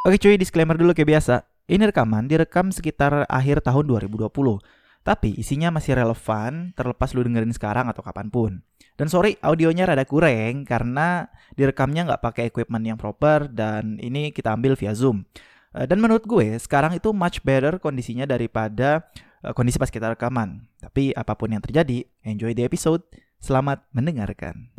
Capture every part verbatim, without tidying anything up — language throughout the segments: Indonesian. Oke cuy, disclaimer dulu kayak biasa. Ini rekaman direkam sekitar akhir tahun dua ribu dua puluh. Tapi isinya masih relevan terlepas lu dengerin sekarang atau kapanpun. Dan sorry, audionya rada kurang karena direkamnya nggak pakai equipment yang proper dan ini kita ambil via Zoom. Dan menurut gue sekarang itu much better kondisinya daripada kondisi pas kita rekaman. Tapi apapun yang terjadi, enjoy the episode. Selamat mendengarkan.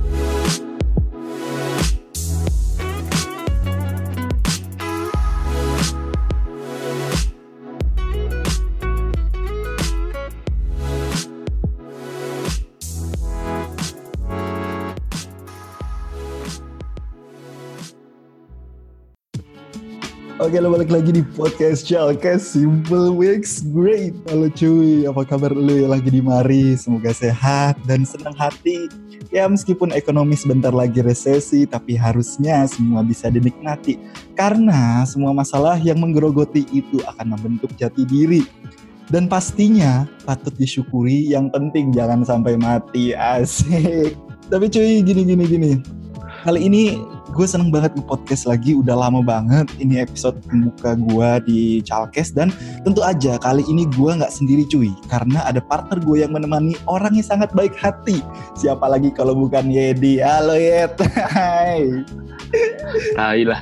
Oke, lo balik lagi di podcast Chalkes, Simple Works Great. Halo cuy, apa kabar lo yang lagi di mari? Semoga sehat dan senang hati. Ya, meskipun ekonomi sebentar lagi resesi, tapi harusnya semua bisa dinikmati. Karena semua masalah yang menggerogoti itu akan membentuk jati diri. Dan pastinya patut disyukuri, yang penting jangan sampai mati, asik. Tapi cuy, gini-gini gini. Kali ini gue seneng banget nge-podcast lagi, udah lama banget. Ini episode pembuka gue di Chalkes. Dan tentu aja kali ini gue gak sendiri cuy, karena ada partner gue yang menemani, orang yang sangat baik hati. Siapa lagi kalau bukan Yedi. Halo Yed. Hai. Hai lah.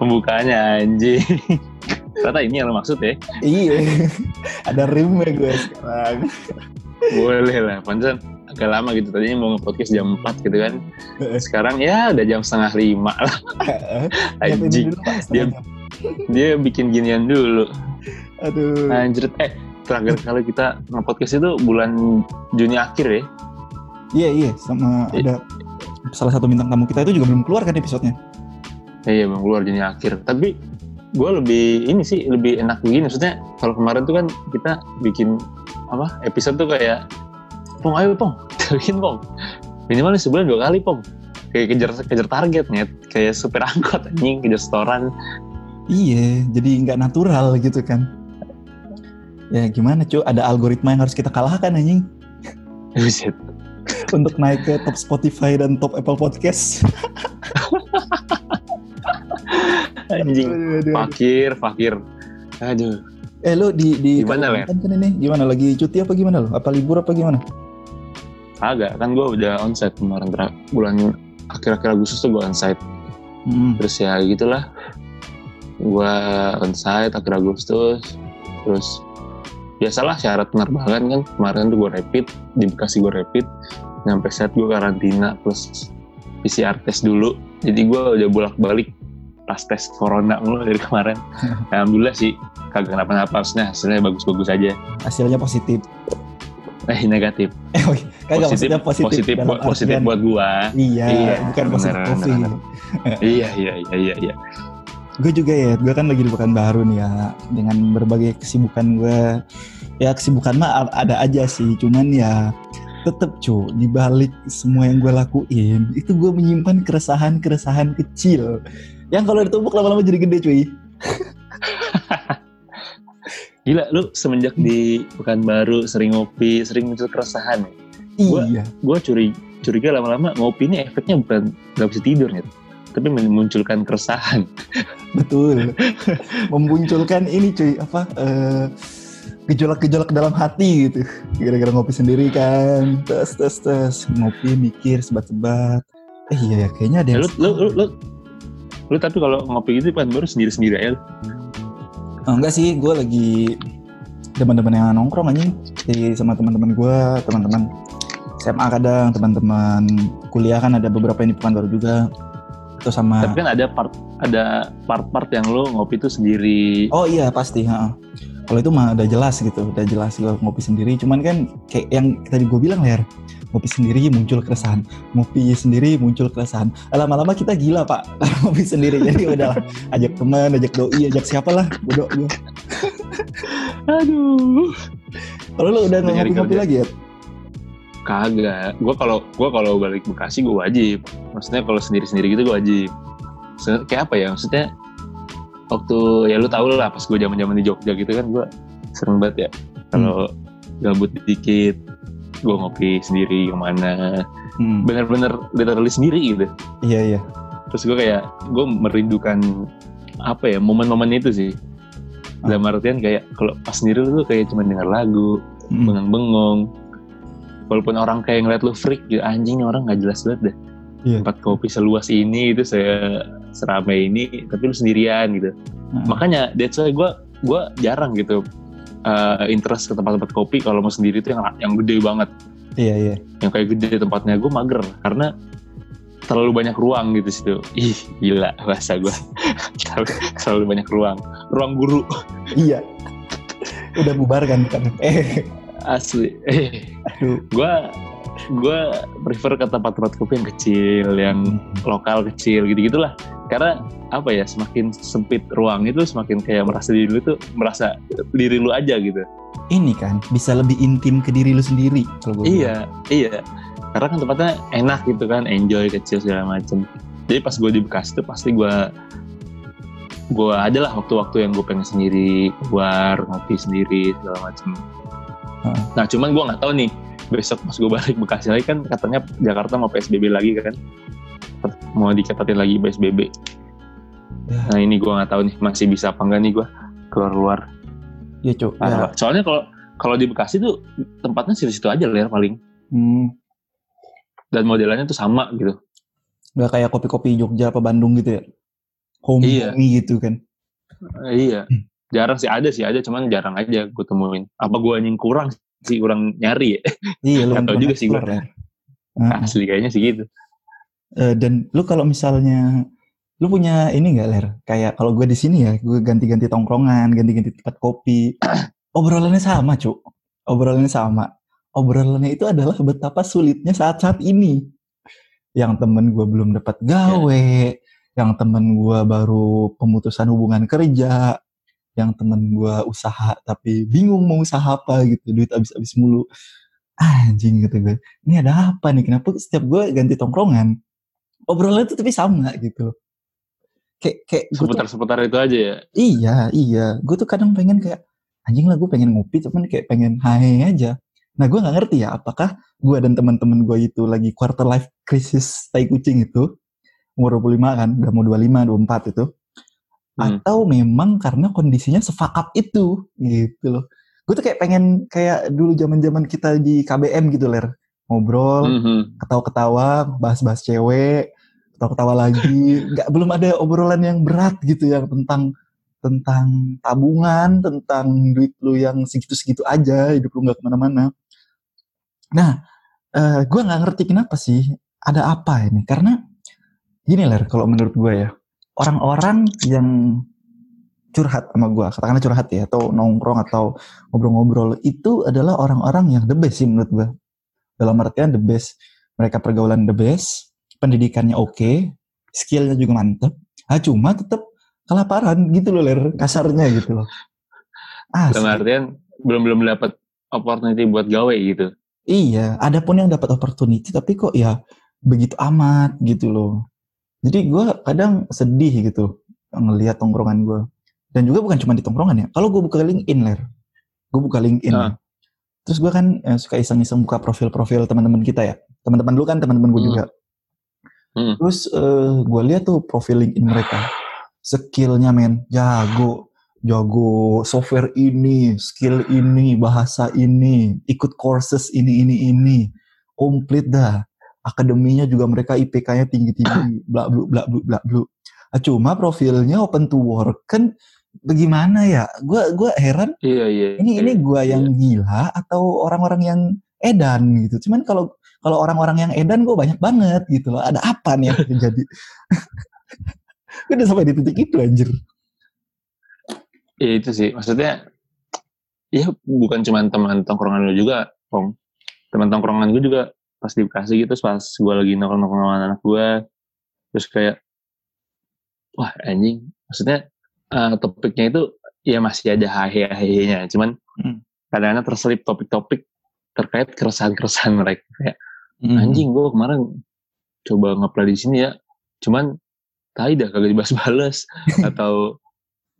Pembukaannya anjing. Ternyata ini yang lo maksud ya. Iya. Ada rimnya gue sekarang. Boleh lah, panjang. Agak lama gitu, tadinya mau nge-podcast jam empat gitu kan, sekarang ya udah jam setengah lima lah. Anjing, dia, dia bikin ginian dulu. Aduh. Anjir, eh terakhir kali kita nge-podcast itu bulan Juni akhir ya. Iya iya, sama ada salah satu bintang tamu kita itu juga belum keluar kan episodenya. Iya belum keluar Juni akhir, tapi gue lebih ini sih lebih enak begini, maksudnya kalau kemarin tuh kan kita bikin apa episode tuh kayak Pong, ayo Pong, kita bikin Pong. Minimal sebulan dua kali Pong. Kayak kejar kejar targetnya, kayak supir angkot anjing, kejar setoran. Iya, jadi nggak natural gitu kan. Ya gimana cu, ada algoritma yang harus kita kalahkan anjing. Buset. Untuk naik ke top Spotify dan top Apple Podcast. Anjing, fakir, fakir. Aduh. Eh lu di di gimana, kan ini? Gimana lagi cuti apa gimana lu? Apa libur apa gimana? Agak, kan gue udah onsite kemarin, bulan akhir-akhir Agustus tuh gue onsite. Hmm. Terus ya gitulah, gue onsite akhir Agustus, terus biasalah syarat penerbangan kan, kemarin tuh gue rapid, di Bekasi gue rapid, nyampe set gue karantina plus P C R test dulu, jadi gue udah bolak-balik pas tes corona mulu dari kemarin. Alhamdulillah sih, kagak kenapa-napa, maksudnya hasilnya bagus-bagus aja. Hasilnya positif. Eh negatif. Eh, okay. Kagak, positif, positif, positif, buat, positif buat gua. Iya, iya bukan bener, positif COVID. iya, iya, iya, iya, iya. Gue juga ya, gue kan lagi di Pekanbaru nih ya, dengan berbagai kesibukan gue. Ya kesibukan mah ada aja sih, cuman ya tetep cu, dibalik semua yang gue lakuin, itu gue menyimpan keresahan-keresahan kecil. Yang kalau ditumpuk lama-lama jadi gede cuy. Gila, lu semenjak di Pekanbaru sering ngopi, sering muncul keresahan. Iya. Gue curiga, curiga lama-lama ngopi ini efeknya bukan gak bisa tidur nih, tapi memunculkan keresahan. Betul. Memunculkan ini cuy, apa uh, gejolak-gejolak dalam hati gitu. Gara-gara ngopi sendiri kan, tes tes tes, ngopi mikir sebat-sebat. Eh iya ya, kayaknya ada. Lu lu, lu lu lu tapi kalau ngopi gitu Pekanbaru sendiri-sendiri aja. Oh, enggak sih, gue lagi teman-teman yang nongkrong aja, jadi sama teman-teman gue, teman-teman S M A kadang, teman-teman kuliah kan ada beberapa yang di Pekanbaru juga, itu sama. Tapi kan ada part, ada part-part yang lo ngopi itu sendiri. Oh iya pasti, ha. Kalau itu mah udah jelas gitu, udah jelas gue ngopi sendiri. Cuman kan kayak yang tadi gue bilang Ler, ngopi sendiri muncul keresahan, ngopi sendiri muncul keresahan. Lama-lama kita gila pak, ngopi sendiri. Jadi udahlah, ajak teman, ajak doi, ajak siapa lah, bodoh gue. Aduh. Kalau lo udah ngopi-ngopi lagi ya? Kagak. Gue kalau gue kalau balik Bekasi gue wajib. Maksudnya kalau sendiri-sendiri gitu gue wajib. Kayak apa ya? Maksudnya waktu ya lo tau lah pas gue zaman-zaman di Jogja gitu kan gue sering banget ya. Kalau hmm. gabut dikit gue ngopi sendiri kemana, hmm. bener-bener literally sendiri gitu. Iya iya. Terus gue kayak gue merindukan apa ya, momen-momen itu sih. Dalam artian kayak kalau pas sendiri lu tuh kayak cuma denger lagu, hmm. bengang-bengong. Walaupun orang kayak ngeliat lu freak gitu, anjingnya orang nggak jelas banget dah. Yeah. Tempat kopi seluas ini itu, saya seramai ini, tapi lu sendirian gitu. Hmm. Makanya that's why gue gue jarang gitu uh, interest ke tempat-tempat kopi kalau mau sendiri itu yang yang gede banget. Iya yeah, iya. Yeah. Yang kayak gede tempatnya gue mager karena terlalu banyak ruang gitu situ. Ih gila bahasa gue. Terlalu banyak ruang. Ruang guru. Iya. Udah bubar kan kan. Eh. Asli. Eh. Aduh. Gue gue prefer ke tempat-tempat kopi yang kecil, yang hmm. lokal kecil gitu-gitulah. Karena apa ya, semakin sempit ruang itu semakin kayak merasa diri lu tuh merasa diri lu aja gitu. Ini kan bisa lebih intim ke diri lu sendiri kalau gue. Iya, bilang. Iya. Karena kan tempatnya enak gitu kan, enjoy kecil segala macem. Jadi pas gue di Bekasi tuh pasti gue gue adalah waktu-waktu yang gue pengen sendiri keluar ngopi sendiri segala macem. Hmm. Nah cuman gue nggak tahu nih besok pas gue balik Bekasi lagi kan katanya Jakarta mau P S B B lagi kan, mau diketatin lagi P S B B. Nah ini gue nggak tahu nih masih bisa apa enggak nih gue keluar-keluar. Iya cok. Nah, ya. Soalnya kalau kalau di Bekasi tuh tempatnya situ-situ aja lah paling. Hmm. Dan modelannya tuh sama gitu. Nggak kayak kopi-kopi Jogja apa Bandung gitu ya? Homey iya. Gitu kan? Uh, iya. Hmm. Jarang sih, ada sih ada, cuman jarang aja gue temuin. Apa gue yang kurang sih, kurang nyari ya? Iya, lu nggak tahu juga sih gue. Ya? Asli kayaknya sih gitu. Uh, dan lu kalau misalnya lu punya ini nggak Ler? Kayak kalau gue di sini ya, gue ganti-ganti tongkrongan, ganti-ganti tempat kopi. Obrolannya sama, Cuk. Obrolannya sama. Obrolannya itu adalah betapa sulitnya saat-saat ini. Yang temen gue belum dapat gawe, ya. Yang temen gue baru pemutusan hubungan kerja, yang temen gue usaha tapi bingung mau usaha apa gitu, duit abis-abis mulu. Anjing gitu gue. Ini ada apa nih? Kenapa setiap gue ganti tongkrongan? Obrolannya itu tapi sama gitu. Kayak, kayak seputar-seputar itu aja ya? Iya, iya. Gue tuh kadang pengen kayak, anjing lah gue pengen ngopi, cuman kayak pengen hai aja. Nah gue gak ngerti ya, apakah gue dan teman-teman gue itu lagi quarter life crisis tai kucing itu, umur dua puluh lima kan, udah mau dua puluh lima, dua puluh empat itu. Hmm. Atau memang karena kondisinya sefakap itu, gitu loh. Gue tuh kayak pengen, kayak dulu zaman-zaman kita di K B M gitu Ler, ngobrol, mm-hmm. ketawa-ketawa, bahas-bahas cewek, ketawa-ketawa lagi, nggak belum ada obrolan yang berat gitu ya tentang tentang tabungan, tentang duit lu yang segitu-segitu aja, hidup lu nggak kemana-mana. Nah, uh, gue nggak ngerti kenapa sih, ada apa ini? Karena gini Ler, kalau menurut gue ya, orang-orang yang curhat sama gue, katakanlah curhat ya, atau nongkrong atau ngobrol-ngobrol itu adalah orang-orang yang the best sih menurut gue. Dalam artian the best, mereka pergaulan the best. Pendidikannya oke, okay, skillnya juga mantep, ah cuma tetap kelaparan gitu loh Ler, kasarnya gitu loh. Ah, dalam artian belum belum dapat opportunity buat gawe gitu. Iya, ada pun yang dapat opportunity tapi kok ya begitu amat gitu loh. Jadi gue kadang sedih gitu ngelihat tongkrongan gue. Dan juga bukan cuma di tongkrongan ya. Kalau gue buka LinkedIn Ler, gue buka LinkedIn. Nah. Terus gue kan eh, suka iseng-iseng buka profil-profil teman-teman kita ya. Teman-teman lu kan teman-teman gue hmm. juga. Hmm. Terus uh, gue lihat tuh profil LinkedIn mereka, skillnya men jago, jago software ini, skill ini, bahasa ini, ikut courses ini ini ini, komplit dah. Akademinya juga mereka I P K-nya tinggi-tinggi, bla bla bla bla bla. Cuma profilnya open to work kan, bagaimana ya? Gue gue heran. Iya, iya, ini iya, ini gue yang iya. gila atau orang-orang yang edan gitu. Cuman kalau Kalau orang-orang yang edan gue banyak banget gitu loh. Ada apa nih yang terjadi? Gue udah sampai di titik itu anjir. Ya itu sih. Maksudnya ya bukan cuma teman tongkrongan lu juga, Om. Teman tongkrongan gue juga pas di Bekasi gitu, pas gue lagi nongkrong-nongkrong sama anak gue. Terus kayak wah anjing. Maksudnya uh, topiknya itu ya masih ada hahe-hahenya. Cuman hmm. kadang-kadang terselip topik-topik terkait keresahan-keresahan mereka. Kayak hmm. anjing gue kemarin coba nge-play di sini ya, cuman tai dah kagak dibales-bales atau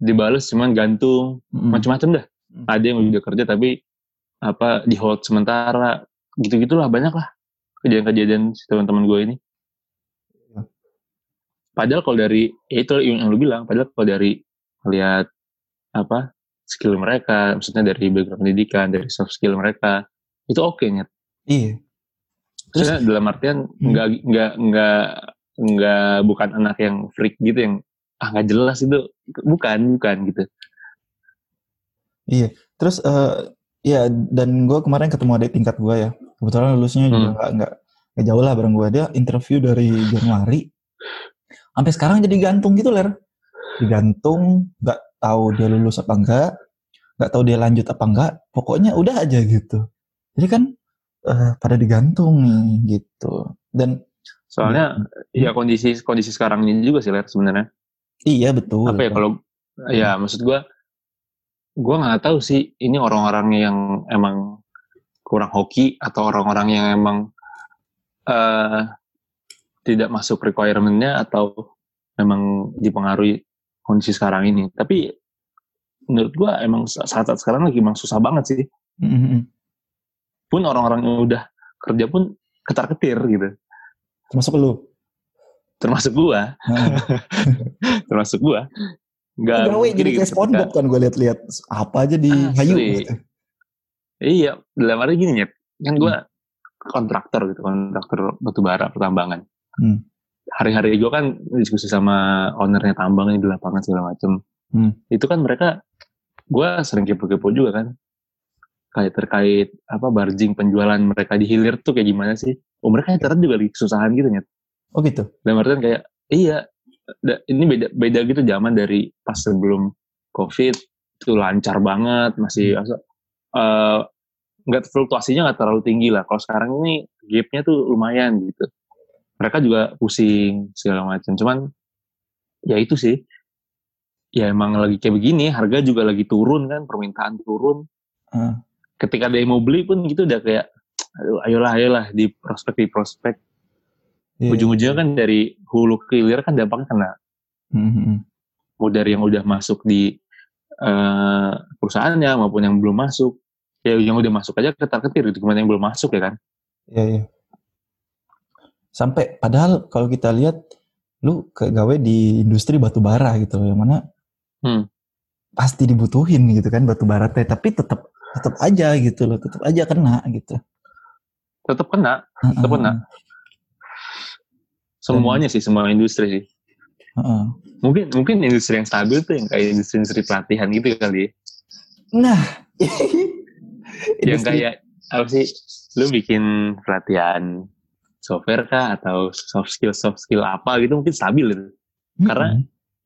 dibales cuman gantung, hmm. macam-macam dah. Ada yang udah kerja tapi apa di hold sementara, gitu-gitulah banyak lah kejadian-kejadian si teman-teman gue ini. Padahal kalau dari, ya itu yang lu bilang, padahal kalau dari lihat apa skill mereka, maksudnya dari background pendidikan, dari soft skill mereka, itu oke okay, nyet. Iya. Terus dalam artian nggak hmm. nggak nggak nggak bukan anak yang freak gitu yang ah nggak jelas itu, bukan bukan gitu. Iya. Terus uh, ya dan gue kemarin ketemu adik tingkat gue ya, kebetulan lulusnya hmm. juga nggak nggak jauh lah bareng gue, dia interview dari Januari. Sampai sekarang jadi gantung gitu Ler, digantung, nggak tahu dia lulus apa enggak, nggak tahu dia lanjut apa enggak, pokoknya udah aja gitu. Jadi kan uh, pada digantung gitu. Dan soalnya ya kondisi kondisi sekarang ini juga sih Ler sebenarnya. Iya betul. Apa ya kalau ya maksud gue, gue nggak tahu sih ini orang-orang yang emang kurang hoki atau orang-orang yang emang uh, tidak masuk requirement-nya atau memang dipengaruhi kondisi sekarang ini. Tapi menurut gue emang saat-saat sekarang lagi emang susah banget sih. Mm-hmm. Pun orang-orang yang udah kerja pun ketar-ketir gitu. Termasuk lu? Termasuk gue. Hmm. Termasuk gue. Gak gawe jadi kayak SpongeBob kan gue lihat-lihat. Apa aja di ah, hayu gitu. Iya, dalam arti gini ya. Kan gue hmm. kontraktor gitu, kontraktor batubara pertambangan. Hmm. Hari-hari gue kan diskusi sama ownernya tambang di lapangan segala macem. Hmm. Itu kan mereka, gue sering kepo-kepo juga kan, kayak terkait apa barging penjualan mereka di hilir tuh kayak gimana sih? Oh mereka ternyata juga lagi kesusahan gitu nyet. Oh gitu. Dan artian kayak iya, ini beda beda gitu zaman dari pas sebelum COVID itu lancar banget, masih hmm. uh, nggak fluktuasinya nggak terlalu tinggi lah. Kalau sekarang ini gapnya tuh lumayan gitu. Mereka juga pusing segala macam. Cuman ya itu sih. Ya emang lagi kayak begini, harga juga lagi turun kan, permintaan turun. Hmm. Ketika dia mau beli pun gitu udah kayak ayolah ayolah di prospek di prospek. Yeah. Ujung-ujungnya kan dari hulu ke hilir kan dampaknya kena. Mm-hmm. Mau dari yang udah masuk di uh, perusahaannya maupun yang belum masuk. Ya yang udah masuk aja ketar-ketir gitu, gimana yang belum masuk ya kan. Iya yeah, iya. Yeah. Sampai padahal kalau kita lihat lu gawe di industri batu bara gitu yang mana hmm. pasti dibutuhin gitu kan batu bara teh, tapi tetap tetap aja gitu loh, tetap aja kena gitu. Tetap kena, uh-uh. tetap kena. Semuanya Dan, sih semua industri sih. Uh-uh. Mungkin mungkin industri yang stabil tuh yang kayak industri-industri pelatihan gitu kali. Nah, yang kayak apa sih? Lu bikin pelatihan software kah atau soft skill soft skill apa gitu mungkin stabil gitu. Mm-hmm. Karena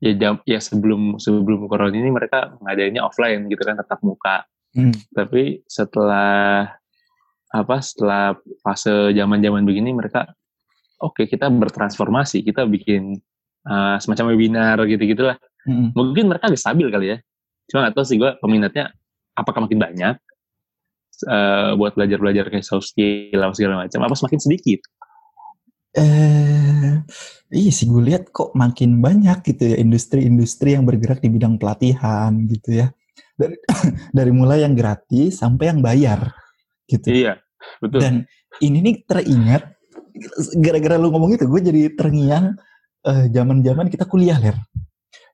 ya jam, ya sebelum sebelum corona ini mereka ngadainnya offline gitu kan, tatap muka. Mm. Tapi setelah apa setelah fase zaman-zaman begini mereka oke okay, kita bertransformasi, kita bikin uh, semacam webinar gitu-gitulah. Mm. Mungkin mereka agak stabil kali ya. Cuma enggak tahu sih gua peminatnya apakah makin banyak uh, buat belajar-belajar kayak soft skill atau segala macam apa semakin sedikit. Eh, iya sih gue lihat kok makin banyak gitu ya industri-industri yang bergerak di bidang pelatihan gitu ya, dari dari mulai yang gratis sampai yang bayar gitu. Iya betul. Dan ini nih teringat gara-gara lu ngomong itu gue jadi terngiang eh, zaman-zaman kita kuliah Ler,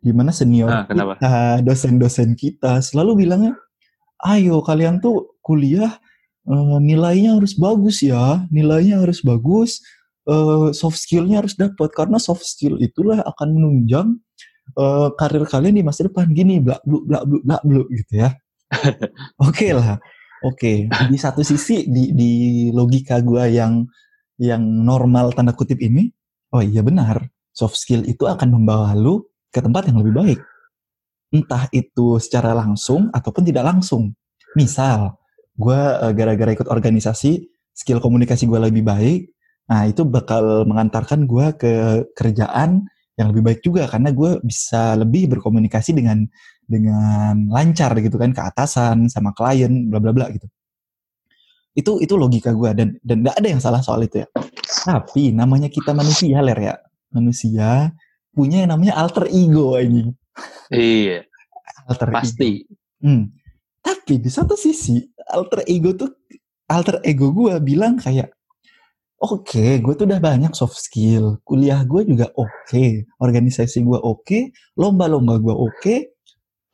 dimana senior ah, kita, dosen-dosen kita selalu bilangnya, ayo kalian tuh kuliah eh, nilainya harus bagus ya, nilainya harus bagus. Uh, soft skill-nya harus dapat karena soft skill itulah akan menunjang uh, karir kalian di masa depan gini blak bluk blak bluk blak bluk gitu ya. Oke okay lah, oke okay. Di satu sisi di, di logika gue yang yang normal tanda kutip ini, oh iya benar, soft skill itu akan membawa lu ke tempat yang lebih baik, entah itu secara langsung ataupun tidak langsung. Misal gue uh, gara-gara ikut organisasi skill komunikasi gue lebih baik. Nah, itu bakal mengantarkan gue ke kerjaan yang lebih baik juga karena gue bisa lebih berkomunikasi dengan dengan lancar gitu kan ke atasan sama klien bla bla bla gitu. Itu itu logika gue dan dan enggak ada yang salah soal itu ya. Tapi namanya kita manusia Ler ya. Manusia punya yang namanya alter ego ini. Iya. Alter pasti. Ego. Hmm. Tapi di satu sisi alter ego tuh alter ego gue bilang kayak oke, okay, gue tuh udah banyak soft skill, kuliah gue juga oke, okay, organisasi gue oke, okay, lomba-lomba gue oke, okay,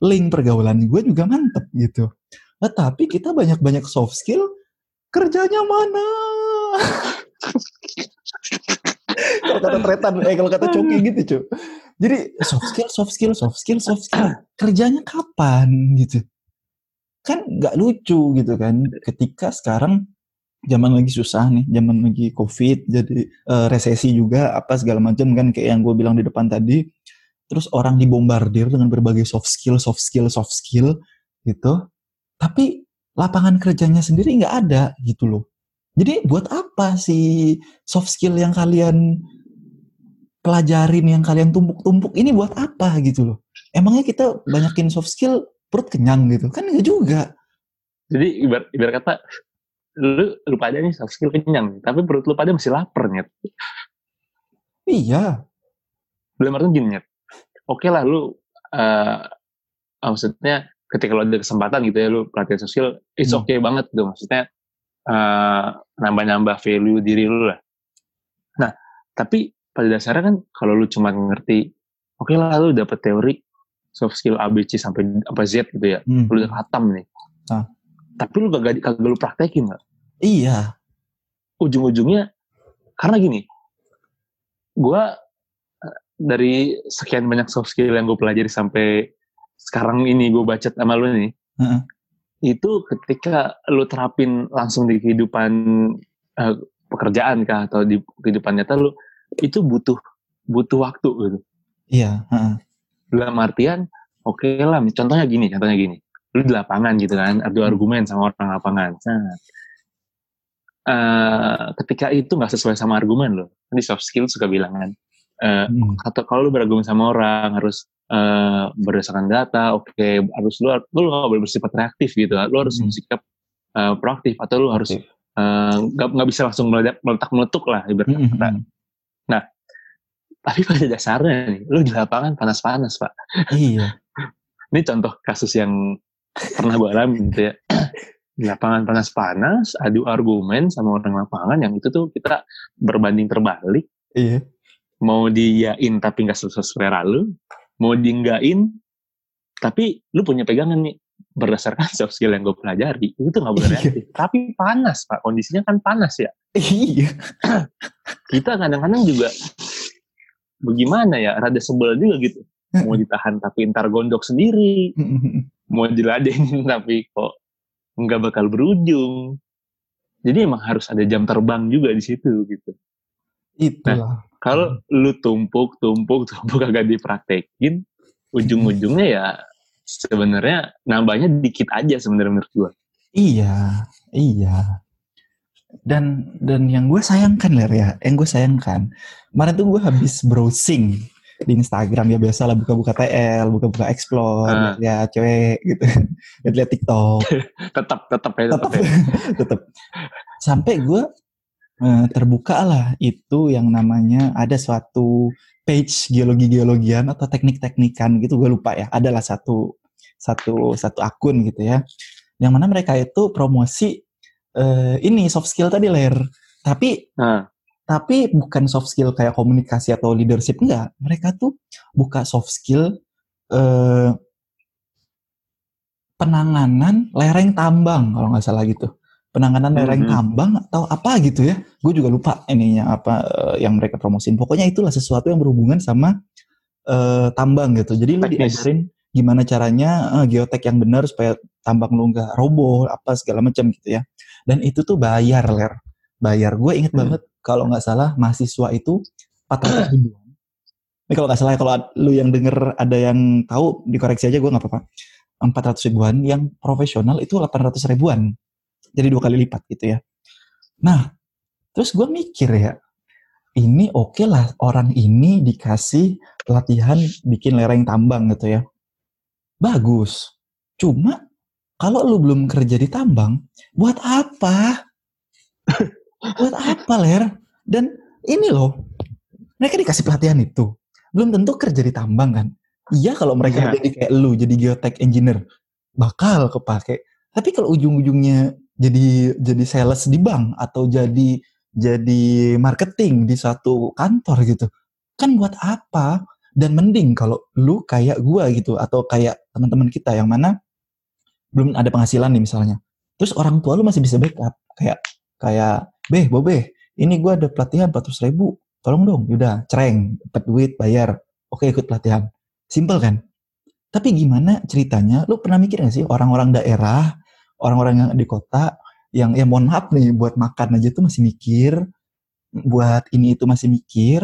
link pergaulan gue juga mantep gitu. Nah, tapi kita banyak-banyak soft skill, kerjanya mana? Kalau kata tretan, eh kalau kata coki gitu cuy. Jadi soft skill, soft skill, soft skill, soft skill, kerjanya kapan gitu? Kan nggak lucu gitu kan? Ketika sekarang zaman lagi susah nih, zaman lagi COVID, jadi uh, resesi juga, apa segala macam kan, kayak yang gue bilang di depan tadi. Terus orang dibombardir dengan berbagai soft skill, soft skill, soft skill gitu. Tapi lapangan kerjanya sendiri nggak ada gitu loh. Jadi buat apa sih soft skill yang kalian pelajarin, yang kalian tumpuk-tumpuk ini buat apa gitu loh? Emangnya kita banyakin soft skill perut kenyang gitu? Kan nggak juga. Jadi ibarat, ibarat kata, lu lu pada nih soft skill kenyang, tapi perut lu pada masih lapar nyet. Iya. Belum artinya gini nyet. Oke lah lu, uh, maksudnya ketika lu ada kesempatan gitu ya, lu pelatihan soft skill, it's hmm. okay banget tuh, maksudnya uh, nambah-nambah value diri lu lah. Nah, tapi pada dasarnya kan kalau lu cuma ngerti, oke lah lu dapet teori soft skill A, B, C sampai apa Z gitu ya, hmm. lu udah khatam nih. Ah. Tapi lu kagak kagak lu praktekin nggak? Iya. Ujung-ujungnya karena gini, gue dari sekian banyak soft skill yang gue pelajari sampai sekarang ini gue bacot sama lu nih, uh-uh. itu ketika lu terapin langsung di kehidupan uh, pekerjaan kah atau di kehidupan nyata lu, itu butuh butuh waktu gitu. Iya. Uh-uh. Dalam artian, oke okay lah, contohnya gini, contohnya gini. Lu di lapangan gitu kan, adu argumen sama orang lapangan. Nah, uh, ketika itu nggak sesuai sama argumen lo, di soft skill suka bilang kan, uh, hmm. atau kalau lu berargumen sama orang harus uh, berdasarkan data, oke, okay, harus lu lu nggak boleh bersifat reaktif gitu, lu harus hmm. bersikap uh, proaktif atau lu harus nggak uh, nggak bisa langsung meledak meletak meletuk lah ibaratnya. Hmm. Nah, tapi pada dasarnya nih, lu di lapangan panas-panas pak. Iya. Ini contoh kasus yang pernah gue alami gitu ya, di lapangan panas-panas, adu argumen sama orang lapangan, yang itu tuh kita berbanding terbalik. Iya. Mau diyain tapi gak sesuai selera lu, mau dienggain tapi lu punya pegangan nih berdasarkan soft skill yang gue pelajari, itu gak boleh reaktif. Iya. Tapi panas pak, kondisinya kan panas ya. Iya. Kita kadang-kadang juga bagaimana ya, rada sebel juga gitu, mau ditahan tapi ntar gondok sendiri, mau diladenin tapi kok nggak bakal berujung. Jadi emang harus ada jam terbang juga di situ gitu. Itulah. Nah, kalau lu tumpuk, tumpuk, tumpuk agak dipraktekin, ujung-ujungnya ya sebenarnya nambahnya dikit aja sebenarnya menurut gue. Iya, iya. Dan dan yang gue sayangkan Ler ya, yang gue sayangkan, kemarin tuh gue habis browsing di Instagram ya, biasalah buka-buka T L, buka-buka Explore, uh. ya cewek gitu, lihat-lihat TikTok. tetap, tetap ya, tetap, ya. tetap. Sampai gue uh, terbuka lah itu yang namanya ada suatu page geologi-geologian atau teknik-teknikan gitu, gue lupa ya. Adalah satu satu satu akun gitu ya, yang mana mereka itu promosi uh, ini soft skill tadi Ler, tapi uh. Tapi bukan soft skill kayak komunikasi atau leadership, enggak. Mereka tuh buka soft skill eh, penanganan lereng tambang, kalau nggak salah gitu. Penanganan mm-hmm. lereng tambang atau apa gitu ya. Gue juga lupa ininya apa eh, yang mereka promosiin. Pokoknya itulah sesuatu yang berhubungan sama eh, tambang gitu. Jadi lu diajarin gimana caranya eh, geotek yang benar supaya tambang lu nggak roboh, apa segala macam gitu ya. Dan itu tuh bayar, Ler. Bayar. Gue inget hmm. banget kalau nggak salah mahasiswa itu empat ratus ribuan. Ini kalau nggak salah, kalau lu yang denger ada yang tahu dikoreksi aja, gue nggak apa-apa. empat ratus ribuan yang profesional itu delapan ratus ribuan. Jadi dua kali lipat gitu ya. Nah, terus gue mikir ya, ini oke okay lah orang ini dikasih latihan bikin lereng tambang gitu ya. Bagus. Cuma kalau lu belum kerja di tambang, buat apa? Buat apa Ler? Dan ini loh, mereka dikasih pelatihan itu belum tentu kerja di tambang kan. Iya, kalau mereka yeah. jadi kayak lu, jadi geotek engineer bakal kepake. Tapi kalau ujung-ujungnya jadi jadi sales di bank atau jadi jadi marketing di satu kantor gitu. Kan buat apa? Dan mending kalau lu kayak gua gitu, atau kayak teman-teman kita yang mana belum ada penghasilan nih misalnya. Terus orang tua lu masih bisa backup. Kayak, kayak, beh, bobeh, ini gua ada pelatihan empat ratus ribu, tolong dong, yaudah, cereng, dapat duit, bayar. Oke, ikut pelatihan. Simple kan? Tapi gimana ceritanya? Lu pernah mikir gak sih orang-orang daerah, orang-orang yang di kota, yang ya mohon maaf nih, buat makan aja tuh masih mikir, buat ini itu masih mikir,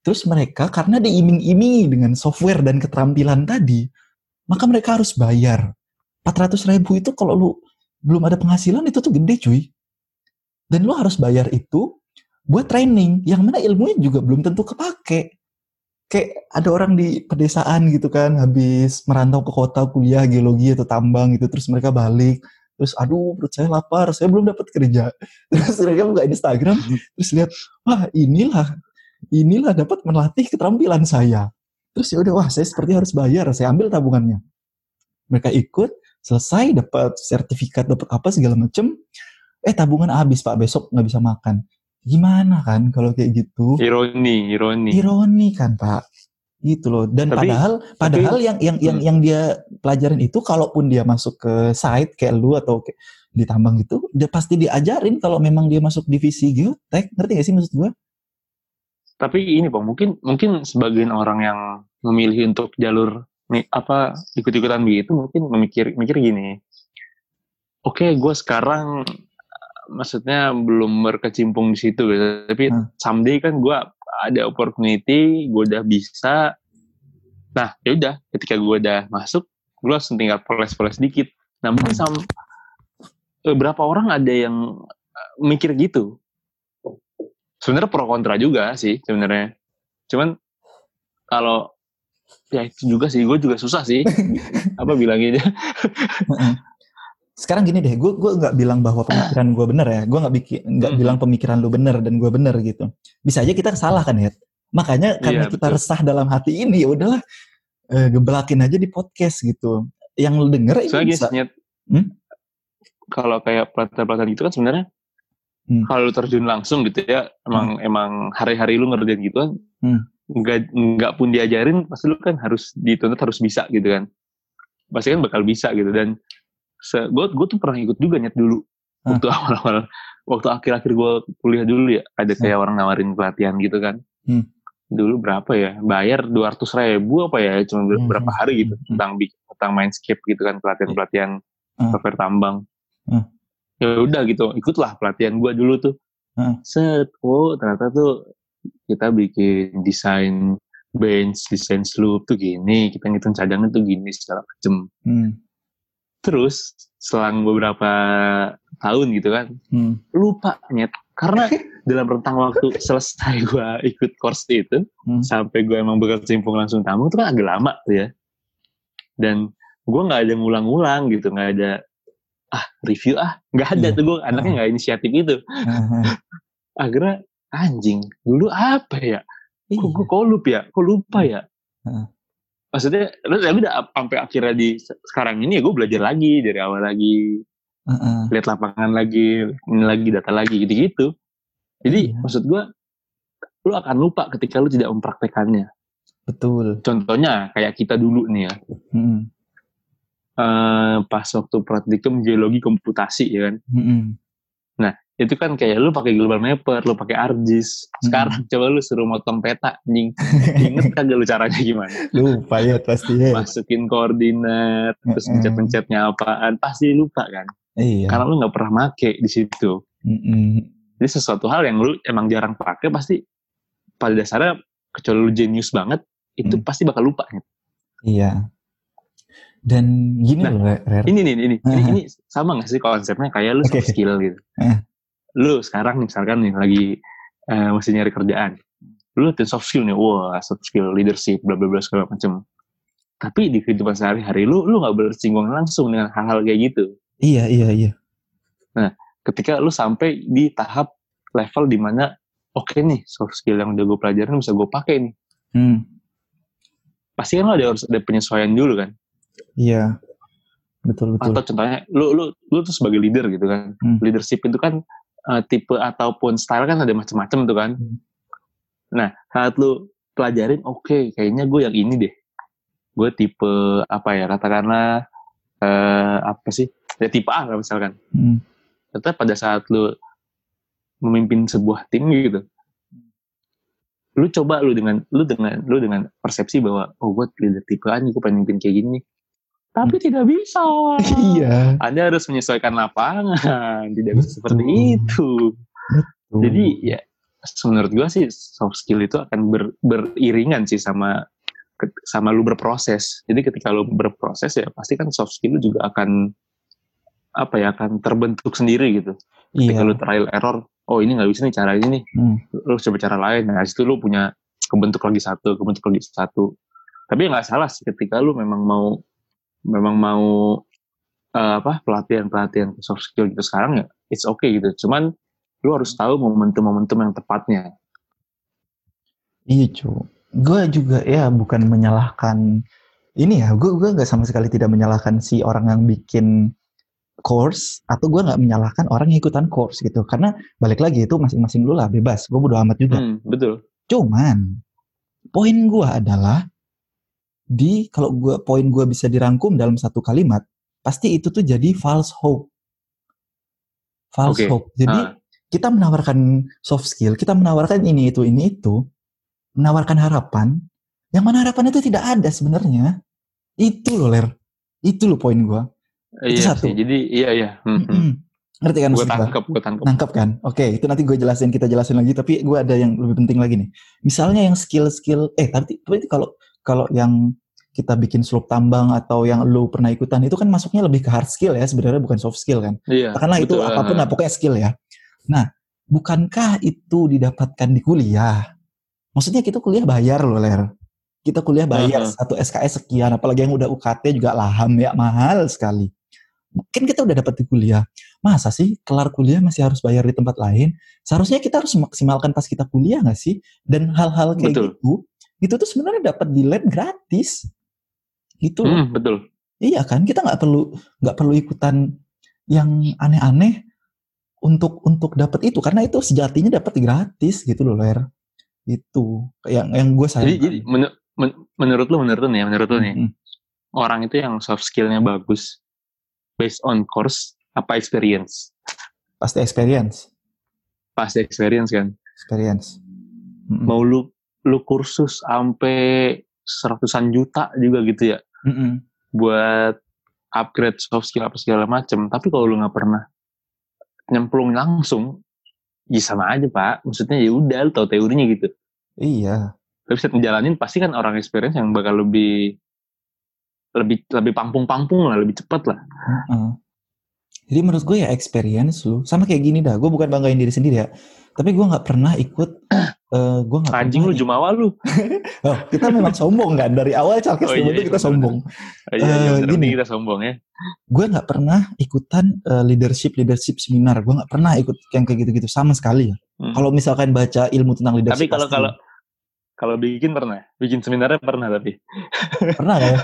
terus mereka karena diiming-imingi dengan software dan keterampilan tadi, maka mereka harus bayar. empat ratus ribu itu kalau lu belum ada penghasilan itu tuh gede cuy. Dan lu harus bayar itu buat training, yang mana ilmunya juga belum tentu kepake. Kayak ada orang di pedesaan gitu kan, habis merantau ke kota kuliah geologi atau tambang gitu, terus mereka balik, terus aduh perut saya lapar, saya belum dapat kerja. Terus mereka buka Instagram, terus lihat, wah inilah, inilah dapat melatih keterampilan saya. Terus ya udah, wah saya seperti harus bayar, saya ambil tabungannya. Mereka ikut, selesai, dapat sertifikat, dapat apa segala macem. Eh tabungan habis pak, besok nggak bisa makan. Gimana kan kalau kayak gitu? Ironi, ironi. Ironi kan pak, gitu loh. Dan tapi, padahal, padahal tapi, yang yang yang yang dia pelajarin itu, kalaupun dia masuk ke site kayak lu atau kayak di tambang gitu, dia pasti diajarin kalau memang dia masuk divisi geotek, ngerti gak sih maksud gue? Tapi ini bang, mungkin mungkin sebagian orang yang memilih untuk jalur apa ikut-ikutan begitu mungkin memikir mikir gini. Oke, okay, gue sekarang maksudnya belum berkecimpung di situ gitu. Tapi hmm. someday kan gue ada opportunity, gue udah bisa. Nah, ya udah, ketika gue udah masuk, gue langsung tinggal poles-poles dikit. Nah, mungkin sama berapa orang ada yang mikir gitu. Sebenarnya pro kontra juga sih sebenarnya. Cuman kalau ya itu juga sih, gue juga susah sih apa bilanginnya. Sekarang gini deh, gue gue nggak bilang bahwa pemikiran gue benar ya, gue nggak bikin nggak bilang pemikiran lu benar dan gue benar gitu. Bisa aja kita salah kan ya. Makanya karena iya, kita betul. Resah dalam hati ini, ya udahlah e, gebelakin aja di podcast gitu. Yang lu denger ini bisa. Hmm? Kalau kayak pelatihan-pelatihan gitu kan sebenarnya, hmm. kalau lu terjun langsung gitu ya, emang hmm. emang hari-hari lu ngerjain gitu kan, nggak hmm. nggak pun diajarin, pasti lu kan harus dituntut harus bisa gitu kan. Pasti kan bakal bisa gitu dan Se- gue gue tuh pernah ikut juga nyet dulu ah. waktu awal-awal waktu akhir-akhir gue kuliah dulu ya ada kayak ah. orang nawarin pelatihan gitu kan hmm. dulu berapa ya bayar dua ratus ribu apa ya cuma hmm. berapa hari gitu hmm. tentang tentang mindscape gitu kan pelatihan-pelatihan ah. software tambang ah. ya udah gitu ikutlah pelatihan gue dulu tuh ah. set oh ternyata tuh kita bikin desain bench, desain slope tuh gini, kita ngitung cadangan tuh gini segala macem. hmm. Terus selang beberapa tahun gitu kan, hmm. lupa nyet. Karena dalam rentang waktu selesai gue ikut course itu, hmm. sampai gue emang berkecimpung langsung tamu, itu kan agak lama tuh ya. Dan gue gak ada ngulang-ngulang gitu, gak ada, ah review ah, gak ada yeah. tuh gue, anaknya gak inisiatif itu. Uh-huh. Akhirnya, anjing, dulu apa ya? Kok gue kolup ya? Kok lupa ya? Uh-huh. Maksudnya, tapi udah sampai akhirnya di sekarang ini ya gue belajar lagi dari awal lagi, uh-uh. lihat lapangan lagi, ini lagi data lagi gitu-gitu. Jadi uh-huh. maksud gue, lu akan lupa ketika lu tidak mempraktekannya. Betul. Contohnya kayak kita dulu nih ya, uh-huh. uh, pas waktu praktikum geologi komputasi ya kan. Uh-huh. Nah itu kan kayak lu pakai Global Mapper, lu pakai ArcGIS. Sekarang hmm. coba lu suruh motong peta, anjing. Ingat kagak lu caranya gimana? Lupa ya pastinya. Masukin koordinat, mm-hmm. terus pencet-pencetnya apaan, pasti lupa kan? Iya. Karena lu nggak pernah make di situ. Mm-hmm. Jadi sesuatu hal yang lu emang jarang pakai pasti pada dasarnya kecuali lu jenius banget, itu mm. pasti bakal lupa. Iya. Dan gini nah, loh, Rer. Ini nih, ini, uh-huh. ini, ini sama nggak sih konsepnya kayak lu okay. soft skill gitu? Uh-huh. Lu sekarang misalkan nih lagi uh, masih nyari kerjaan, lu latihan soft skill nih, wah soft skill leadership bla bla bla segala macam. Tapi di kehidupan sehari-hari lu lu nggak bersinggungan langsung dengan hal-hal kayak gitu. Iya iya iya. Nah ketika lu sampai di tahap level dimana oke okay nih soft skill yang udah gue pelajarin bisa gue pakai nih, hmm. pasti kan lu ada harus ada penyesuaian dulu kan? Iya. Betul betul. Atau contohnya lu lu lu tuh sebagai leader gitu kan, hmm. leadership itu kan uh, tipe ataupun style kan ada macam-macam tuh kan. Hmm. Nah, saat lu pelajarin, oke, okay, kayaknya gue yang ini deh. Gue tipe apa ya, katakanlah uh, apa sih? Ya tipe A lah misalkan. Hmm. Ternyata pada saat lu memimpin sebuah tim gitu, lu coba lu dengan lu dengan lu dengan persepsi bahwa oh gue leader tipe A nih, gue pengen memimpin kayak gini. Tapi hmm. tidak bisa. Iya. Anda harus menyesuaikan lapangan, tidak bisa seperti itu. Betul. Jadi ya menurut gue sih soft skill itu akan ber, beriringan sih sama sama lu berproses. Jadi ketika lu berproses ya pasti kan soft skill lu juga akan apa ya akan terbentuk sendiri gitu. Ketika iya. lu trial error, oh ini nggak bisa nih cara ini nih. Hmm. Lu coba cara lain. Nah situ lu punya kebentuk lagi satu, kebentuk lagi satu. Tapi nggak salah sih ketika lu memang mau memang mau uh, apa pelatihan-pelatihan soft skill gitu sekarang ya it's okay gitu, cuman lu harus tahu momentum-momentum yang tepatnya. Iya cu, gue juga ya bukan menyalahkan ini ya, gue gue nggak sama sekali tidak menyalahkan si orang yang bikin course atau gue nggak menyalahkan orang yang ikutan course gitu, karena balik lagi itu masing-masing lu lah bebas, gue bodo amat juga. Hmm, betul. Cuman poin gue adalah di kalau gue poin gue bisa dirangkum dalam satu kalimat, pasti itu tuh jadi false hope. False okay. hope. Jadi uh. kita menawarkan soft skill, kita menawarkan ini itu ini itu, menawarkan harapan, yang mana harapan itu tidak ada sebenarnya. Itu loh Ler, itu loh poin gue. Uh, itu iya, satu. Sih. Jadi iya iya. Mm-hmm. Ngerti kan? Gue tangkap, gue tangkap. Nangkap kan? Oke, okay, itu nanti gue jelasin, kita jelasin lagi. Tapi gue ada yang lebih penting lagi nih. Misalnya yang skill-skill, eh tapi kalau kalau yang kita bikin slope tambang atau yang lu pernah ikutan itu kan masuknya lebih ke hard skill ya sebenarnya, bukan soft skill kan. Iya, karena betul, itu apapun uh, lah pokoknya skill ya. Nah, bukankah itu didapatkan di kuliah? Maksudnya kita kuliah bayar loh Ler. Kita kuliah bayar uh, satu S K S sekian, apalagi yang udah U K T juga laham ya, mahal sekali. Mungkin kita udah dapat di kuliah. Masa sih kelar kuliah masih harus bayar di tempat lain? Seharusnya kita harus maksimalkan pas kita kuliah gak sih? Dan hal-hal kayak betul. Gitu itu tuh sebenarnya dapat di lab gratis, gitu loh. Hmm, betul. Iya kan, kita nggak perlu nggak perlu ikutan yang aneh-aneh untuk untuk dapat itu, karena itu sejatinya dapat gratis gitu loh Ler. Itu yang yang gue sayang. Jadi, jadi menur, men, menurut lo menurut nih, menurut lo nih, hmm. orang itu yang soft skillnya bagus based on course apa experience? Pasti experience. Pasti experience kan. Experience. Hmm. Mau lu lu kursus sampai seratusan juta juga gitu ya, mm-hmm. buat upgrade soft skill apa segala macam. Tapi kalau lu nggak pernah nyemplung langsung, ya sama aja pak. Maksudnya ya udah, lu tahu teorinya gitu. Iya. Tapi saat ngejalanin pasti kan orang experience yang bakal lebih lebih lebih pampung-pampung lah, lebih cepat lah. Mm-hmm. Jadi menurut gue ya experience lu sama kayak gini dah. Gue bukan banggain diri sendiri ya. Tapi gue nggak pernah ikut. Uh, gua anjing lu jumawa lu. Oh, kita memang sombong kan dari awal Chalkes oh, iya, itu iya, kita bener. sombong. Oh, iya, iya, uh, gini kita sombong ya. Gue nggak pernah ikutan uh, leadership leadership seminar. Gue nggak pernah ikut yang kayak gitu-gitu sama sekali ya. Hmm. Kalau misalkan baca ilmu tentang leadership. Tapi kalau kalau kalau bikin pernah, bikin seminarnya pernah tapi. Pernah ya.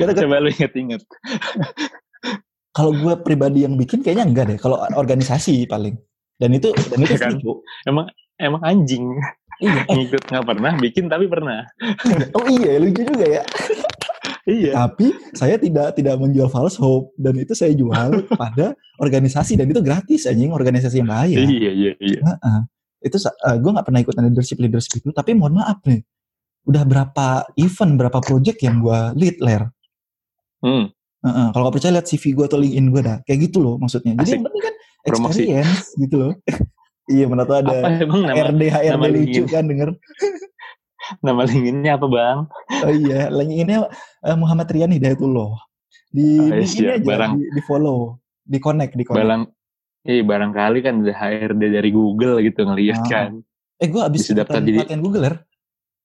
Coba lu inget-inget. Kalau gue pribadi yang bikin kayaknya enggak deh. Kalau organisasi paling. Dan itu dan itu kan. Emang. Emang anjing, iya. ngikut nggak pernah, bikin tapi pernah. Oh iya, lucu juga ya. Iya. Tapi saya tidak tidak menjual false hope, dan itu saya jual pada organisasi, dan itu gratis anjing, organisasi yang bahaya. Iya iya iya. Uh-uh. Itu uh, gue nggak pernah ikut leadership leadership itu, tapi mohon maaf nih, udah berapa event, berapa project yang gue lead Ler. Hmm. Uh-uh. Kalau nggak percaya lihat C V gue atau LinkedIn gue dah, kayak gitu loh maksudnya. Jadi yang penting kan experience promosi. Gitu loh. Iya, mana tuh ada H R D H R D lucu kan denger. Nama LinkedIn-nya apa, Bang? Oh iya, LinkedIn-nya uh, Muhammad Rian Hidayatullah. Di oh, iya, ini aja barang, di, di follow, di connect, di connect. Barang, eh barangkali kan ada H R D dari Google gitu ngelihat ah. kan. Eh gue abis daftar jadi Google, Ler.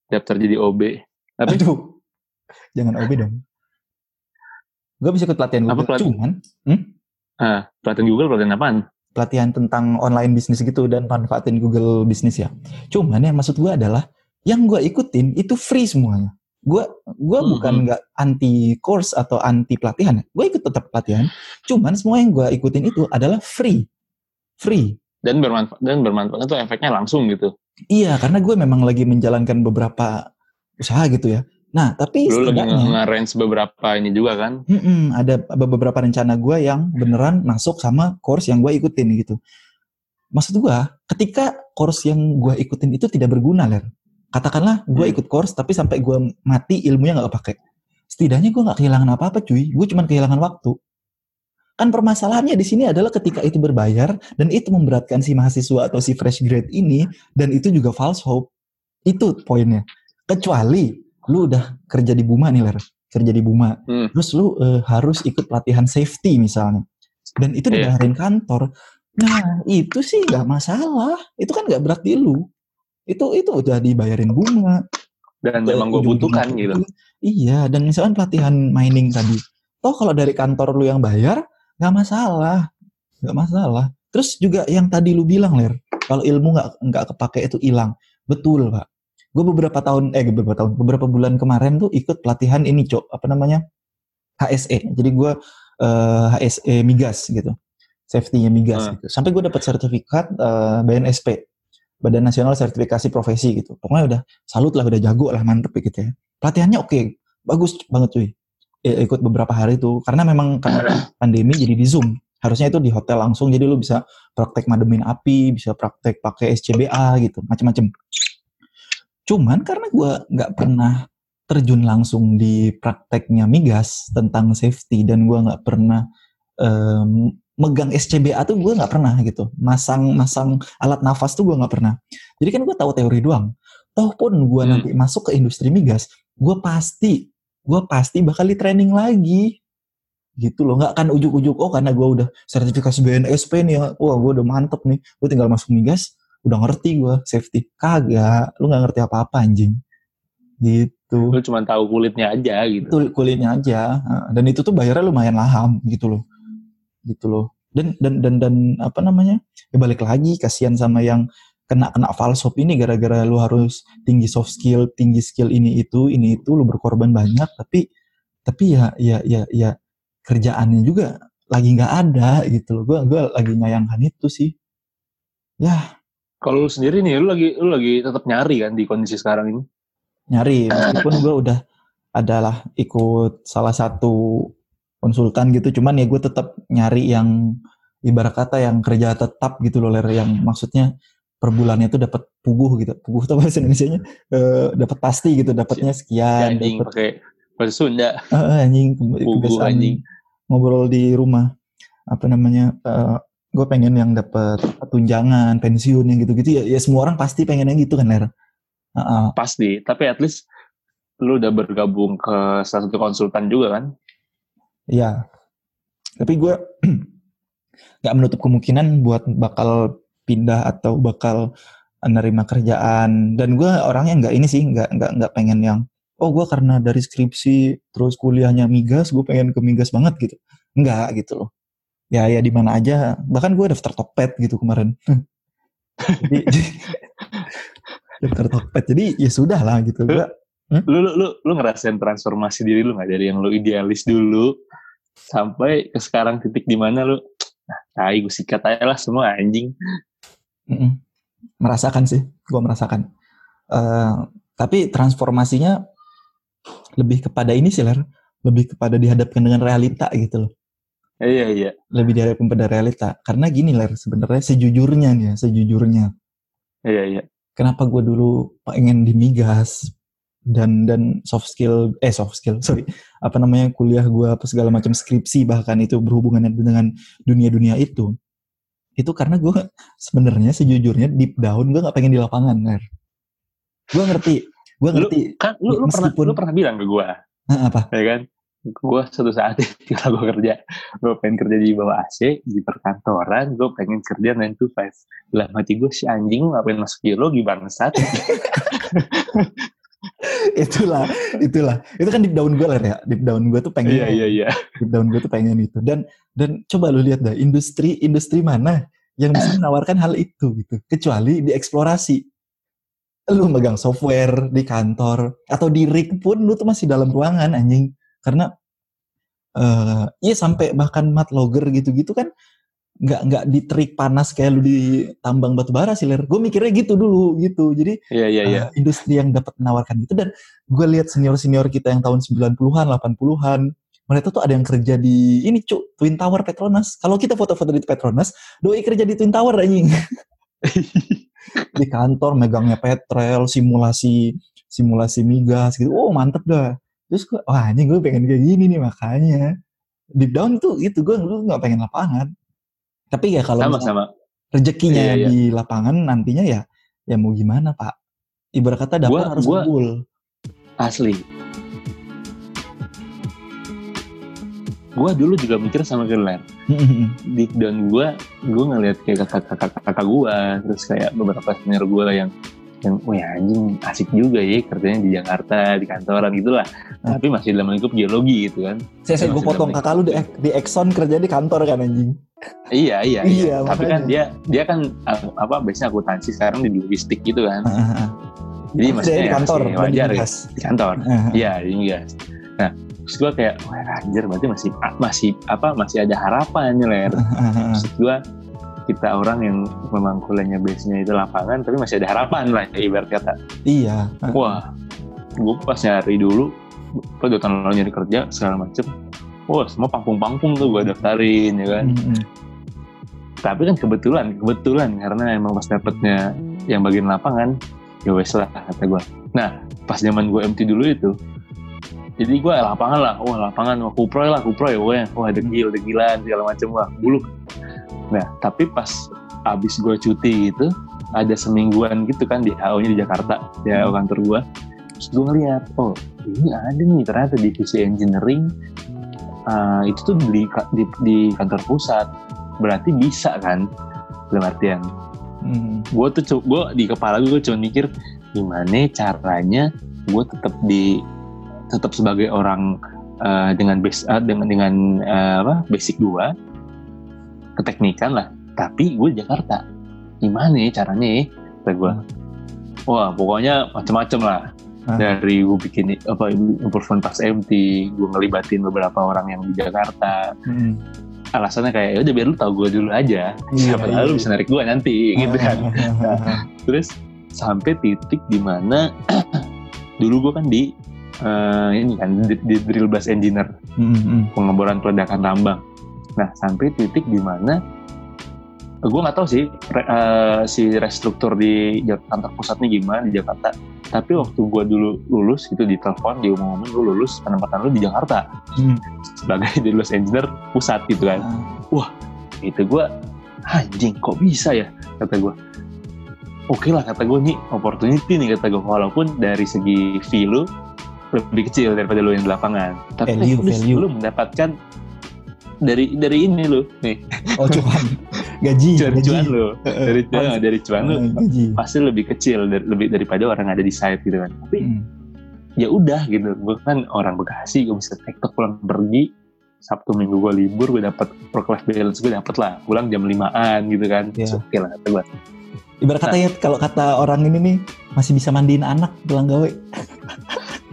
Daftar jadi O B. Tapi aduh. Jangan O B dong. Gue bisa ikut pelatihan Google pelatihan? Cuman, hmm? Ah, pelatihan Google pelatihan apaan? Pelatihan tentang online bisnis gitu dan manfaatin Google bisnis ya. Cuman yang maksud gue adalah yang gue ikutin itu free semuanya. Gue gue hmm. bukan nggak anti course atau anti pelatihan. Gue ikut tetap pelatihan. Cuman semua yang gue ikutin itu adalah free. free. Dan bermanfaat, dan bermanfaat itu efeknya langsung gitu. Iya, karena gue memang lagi menjalankan beberapa usaha gitu ya. Nah, tapi lu setidaknya... Lu nge-range beberapa ini juga kan? Ada beberapa rencana gue yang beneran masuk sama course yang gue ikutin gitu. Maksud gue, ketika course yang gue ikutin itu tidak berguna, Ler. Katakanlah gue hmm. ikut course, tapi sampai gue mati ilmunya gak kepake. Setidaknya gue gak kehilangan apa-apa cuy. Gue cuma kehilangan waktu. Kan permasalahannya di sini adalah ketika itu berbayar dan itu memberatkan si mahasiswa atau si fresh grade ini, dan itu juga false hope. Itu poinnya. Kecuali lu udah kerja di Buma nih, Ler. Kerja di Buma. Hmm. Terus lu e, harus ikut pelatihan safety misalnya. Dan itu yeah. dibayarin kantor. Nah, itu sih gak masalah. Itu kan gak berat di lu. Itu itu udah dibayarin Buma. Dan memang gue butuhkan gitu. Iya, dan misalkan pelatihan mining tadi. Toh kalau dari kantor lu yang bayar, nggak masalah, nggak masalah. Terus juga yang tadi lu bilang, Ler, kalau ilmu nggak nggak kepake itu hilang, betul Pak. Gue beberapa tahun, eh beberapa tahun, beberapa bulan kemarin tuh ikut pelatihan ini, Cok, apa namanya, H S E. Jadi gue eh, H S E migas gitu, safety-nya migas. Hmm. Gitu. Sampai gue dapat sertifikat eh, B N S P, Badan Nasional Sertifikasi Profesi gitu. Pokoknya udah salut lah, udah jago lah, mantep gitu ya. Pelatihannya oke, okay, bagus banget cuy. Ikut beberapa hari itu karena memang karena pandemi jadi di Zoom, harusnya itu di hotel langsung, jadi lu bisa praktek mademin api, bisa praktek pakai S C B A gitu, macam-macam. Cuman karena gue nggak pernah terjun langsung di prakteknya migas tentang safety, dan gue nggak pernah um, megang S C B A tuh gue nggak pernah gitu, masang-masang alat nafas tuh gue nggak pernah. Jadi kan gue tahu teori doang. Toh pun gue hmm. nanti masuk ke industri migas, gue pasti gue pasti bakal di training lagi gitu loh. Nggak akan ujuk-ujuk, oh karena gue udah sertifikasi B N S P nih, wah gue udah mantep nih, gue tinggal masuk migas udah ngerti gue safety. Kagak, lu nggak ngerti apa-apa anjing gitu, lu cuma tahu kulitnya aja gitu. Itu kulitnya aja, dan itu tuh bayarnya lumayan laham gitu loh, gitu loh. Dan dan dan dan apa namanya ya, balik lagi kasihan sama yang kena-kena false hope ini, gara-gara lu harus tinggi soft skill, tinggi skill ini itu, ini itu, lu berkorban banyak, tapi tapi ya ya ya ya kerjaannya juga lagi nggak ada gitu loh. Gue gue lagi nyayangkan itu sih. Ya. Kalau lu sendiri nih, lu lagi lu lagi tetap nyari kan di kondisi sekarang ini? Nyari, meskipun gue udah adalah ikut salah satu konsultan gitu, cuman ya gue tetap nyari yang ibarat kata yang kerja tetap gitu loh, Ler, yang maksudnya per bulannya tuh dapat puguh gitu. Puguh tuh bahasa Indonesianya uh, dapat pasti gitu, dapatnya sekian. Anjing dapet, pakai bahasa Sunda. Uh, anjing puguh anjing. Ngobrol di rumah. Apa namanya? Uh, gue pengen yang dapat tunjangan, pensiun yang gitu-gitu ya, ya semua orang pasti pengen yang gitu kan, Ler. Uh-uh. Pasti, tapi at least lu udah bergabung ke salah satu konsultan juga kan? Iya. Tapi gue enggak menutup kemungkinan buat bakal pindah atau bakal menerima kerjaan. Dan gue orangnya nggak ini sih, nggak nggak nggak pengen yang oh gue karena dari skripsi terus kuliahnya migas gue pengen ke migas banget gitu, nggak gitu loh. Ya ya di mana aja, bahkan gue daftar Tokped gitu kemarin. Daftar Tokped, jadi ya sudah lah gitu. Lu, hmm? lu lu lu ngerasain transformasi diri lu nggak dari yang lu idealis dulu sampai ke sekarang titik di mana lu nah tai gue sikat aja lah semua anjing. Mm-mm. Merasakan sih, gue merasakan. Uh, tapi transformasinya lebih kepada ini sih, Ler. Lebih kepada dihadapkan dengan realita gitu loh. Iya, iya. Lebih dihadapkan pada realita. Karena gini, Ler, sebenarnya sejujurnya nih ya, sejujurnya. Iya, iya. Kenapa gue dulu pengen di migas dan dan soft skill, eh soft skill, sorry. Apa namanya, kuliah gue apa segala macam skripsi bahkan itu berhubungan dengan dunia-dunia itu. Itu karena gue sebenarnya sejujurnya deep down gue nggak pengen di lapangan, Ler. Gue ngerti, gue ngerti. Lu, kan, lu, lu meskipun, pernah, lu pernah bilang ke gue, nah, apa? Ya kan, gue suatu saat kalau gue kerja, gue pengen kerja di bawah A C, di perkantoran, gue pengen kerja nine to five. Lah mati gue si anjing, ngapain masuk geologi bangsat? itulah, itulah. Itu kan deep down gue, Ler ya. Deep down gue tuh pengen. Iya iya iya. Deep down gue tuh pengen itu. Dan Dan coba lu lihat dah, industri industri mana yang bisa menawarkan hal itu gitu, kecuali di eksplorasi. Lu megang software di kantor atau di rig pun lu tuh masih dalam ruangan anjing, karena uh, ya sampai bahkan mat logger gitu-gitu kan nggak nggak diterik panas kayak lu di tambang batu bara sih, Ler. Gue mikirnya gitu dulu gitu. Jadi yeah, yeah, yeah. Uh, industri yang dapat menawarkan gitu, dan gue lihat senior-senior kita yang tahun sembilan puluhan, delapan puluhan, mereka tuh ada yang kerja di ini, cu, Twin Tower Petronas. Kalau kita foto-foto di Petronas, doi kerja di Twin Tower anjing. Di kantor megangnya Petrel, simulasi simulasi migas gitu. Oh, mantep dah. Terus gue, wah anjing, gue pengen kayak gini nih, makanya deep down tuh itu gue lu nggak pengen lapangan. Tapi ya kalau rezekinya iya, iya. di lapangan nantinya ya, ya mau gimana Pak? Ibarat kata dapur harus kumpul. Asli. Gua dulu juga mikir sama Gerler. Di dan gua, gua ngeliat kayak kakak-kakak gua, terus kayak beberapa senior gua yang yang, wah anjing asik juga ya kerjanya di Jakarta, di kantoran gitulah. Nah. Tapi masih dalam lingkup geologi gitu kan. Saya gue potong, kakak lu di, di Exxon kerja di kantor kan anjing. Iya iya. iya. Tapi kan dia dia kan apa biasanya akuntansi, sekarang di logistik gitu kan. Uh-huh. Jadi maksudnya di kantor, ya, wajar ya, di kantor. Iya, uh-huh. di gas. Nah, terus gue kayak, wah anjir berarti masih masih apa masih ada harapan nih. Uh-huh. Terus gue, kita orang yang memang kuliahnya base-nya itu lapangan, tapi masih ada harapan lah ibarat kata. Iya. Wah, gue pas nyari dulu, pas dua tahun lalu nyari kerja segala macem, wah semua pangpung-pangpung tuh gue daftarin, ya kan. Mm-hmm. Tapi kan kebetulan, kebetulan karena emang pas dapetnya yang bagian lapangan, ya wes lah kata gue. Nah, pas zaman gue M T dulu itu, jadi gue lapangan lah, wah lapangan, wah kuproy lah kuproy, wah, wah degil, degilan segala macem, wah buluk. Nah, tapi pas abis gue cuti gitu, ada semingguan gitu kan di H O-nya di Jakarta, di H O kantor gue. Terus gue ngeliat, oh ini ada nih ternyata divisi engineering, uh, itu tuh di, di, di kantor pusat. Berarti bisa kan, dalam artian. Hmm. Gue tuh, gue di kepala gue cuma mikir, gimana caranya gue tetap di, tetap sebagai orang uh, dengan base, uh, dengan dengan uh, apa, basic gue, keteknikan lah, tapi gue di Jakarta. Gimana ya caranya ya? Kata gue, wah pokoknya macam-macam lah. Aha. Dari gue bikin apa improvement pas M T, gue ngelibatin beberapa orang yang di Jakarta. Hmm. Alasannya kayak, ya udah biar lu tau gue dulu aja. Siapa tahu lu bisa narik gue nanti, gitu kan. Nah, terus sampai titik dimana dulu gue kan di uh, ini kan di, di drill blast engineer, hmm. pengeboran peledakan tambang. Nah, sampai titik di mana gue nggak tahu sih re, uh, si restruktur di kantor pusatnya gimana di Jakarta. Tapi waktu gue dulu lulus itu ditelepon, diumumin lu lulus, penempatan lu di Jakarta hmm. sebagai lulus engineer pusat gitu kan. Hmm. Wah, itu gue anjing kok bisa ya kata gue. Oke lah kata gue, nih opportunity nih kata gue, walaupun dari segi fee lu lebih kecil daripada lu yang di lapangan. Tapi value, value. Lu mendapatkan dari dari ini lo nih, oh cuan gaji cuan, gaji. cuan lo dari cuan dari cuan lo gaji. Pasti lebih kecil dari, lebih daripada orang ada di site gitu kan. Tapi hmm. ya udah gitu, gue kan orang Bekasi, gue bisa tektok pulang pergi, Sabtu Minggu gue libur, gue dapat work life balance, gue dapat lah pulang jam limaan gitu kan. Yeah. Oke lah kata gue. Ibarat kata ya, kalau kata orang ini nih, masih bisa mandiin anak pulang gawe.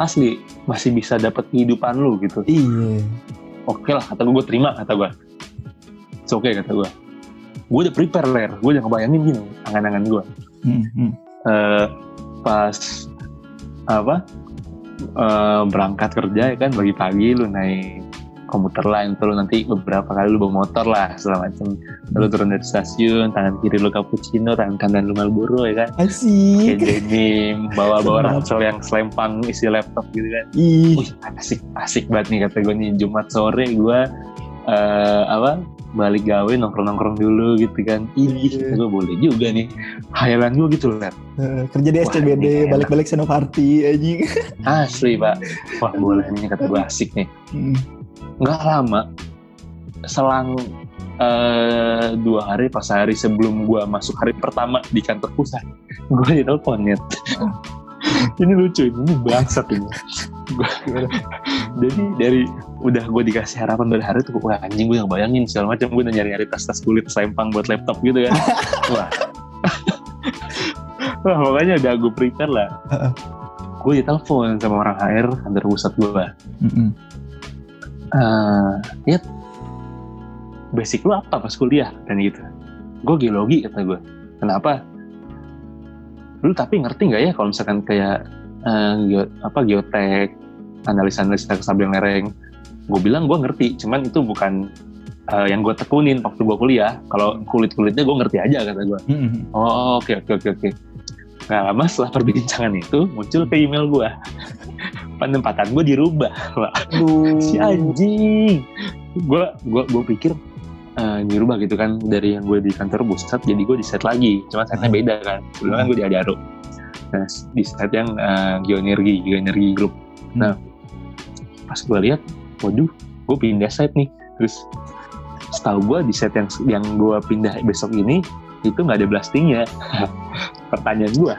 Asli masih bisa dapat kehidupan lo gitu. Iya. Oke lah kata gue, gue terima kata gue. It's okay kata gue. Gue udah prepare Ler, gue udah ngebayangin gini angan-angan gue. Mm-hmm. Uh, pas apa uh, berangkat kerja ya kan, pagi-pagi lu naik komuter lain, terus nanti beberapa kali lu bawa motor lah segala macam. Lalu turun dari stasiun, tangan kiri lu cappuccino, tangan kanan lu Marlboro ya kan. Asik. Kayak denim, bawa-bawa ransel yang selempang isi laptop gitu kan. Ih, asik asik banget nih kata gue nih. Jumat sore gue uh, apa balik gawe nongkrong-nongkrong dulu gitu kan. Ih, gue boleh juga nih. Hayalan gue gitu kan. Uh, kerja di S C B D, balik-balik Senopati anjing. Asli, Pak. Wah, boleh nih kata gue, asik nih. Hmm. Nggak lama, selang uh, dua hari, pas hari sebelum gue masuk hari pertama di kantor pusat, gue ditelepon ya. Ini lucu, ini bangsat ini. Jadi dari udah gue dikasih harapan dari hari tuh, wah anjing gue nggak bayangin segala macam, gue udah nyari-nyari tas-tas kulit selempang buat laptop gitu kan. Wah, wah makanya udah gue prepare lah. Gue ditelepon sama orang H R kantor pusat gue. Uh, ya basic lu apa pas kuliah? Dan gitu. Gue geologi, kata gue. Kenapa? Lu tapi ngerti nggak ya kalau misalkan kayak eh, ge, apa geotek, analisa-analisa kesambilan lereng? Gue bilang gue ngerti, cuman itu bukan uh, yang gue tekunin waktu gue kuliah. Kalau kulit-kulitnya gue ngerti aja, kata gue. Mm-hmm. Oh oke oke oke oke. Nggak lama setelah perbincangan itu muncul ke email gue. Penempatan gue dirubah. Si anjing. Gue gue gue pikir uh, dirubah gitu kan, dari yang gue di kantor pusat jadi gue di set lagi. Cuman setnya beda kan. Dulu kan gue di Adaro. Nah di set yang uh, Geoenergi, Geoenergi Group. Nah pas gue lihat, waduh, gue pindah site nih. Terus setahu gue di site yang yang gue pindah besok ini itu nggak ada blastingnya. Pertanyaan gue,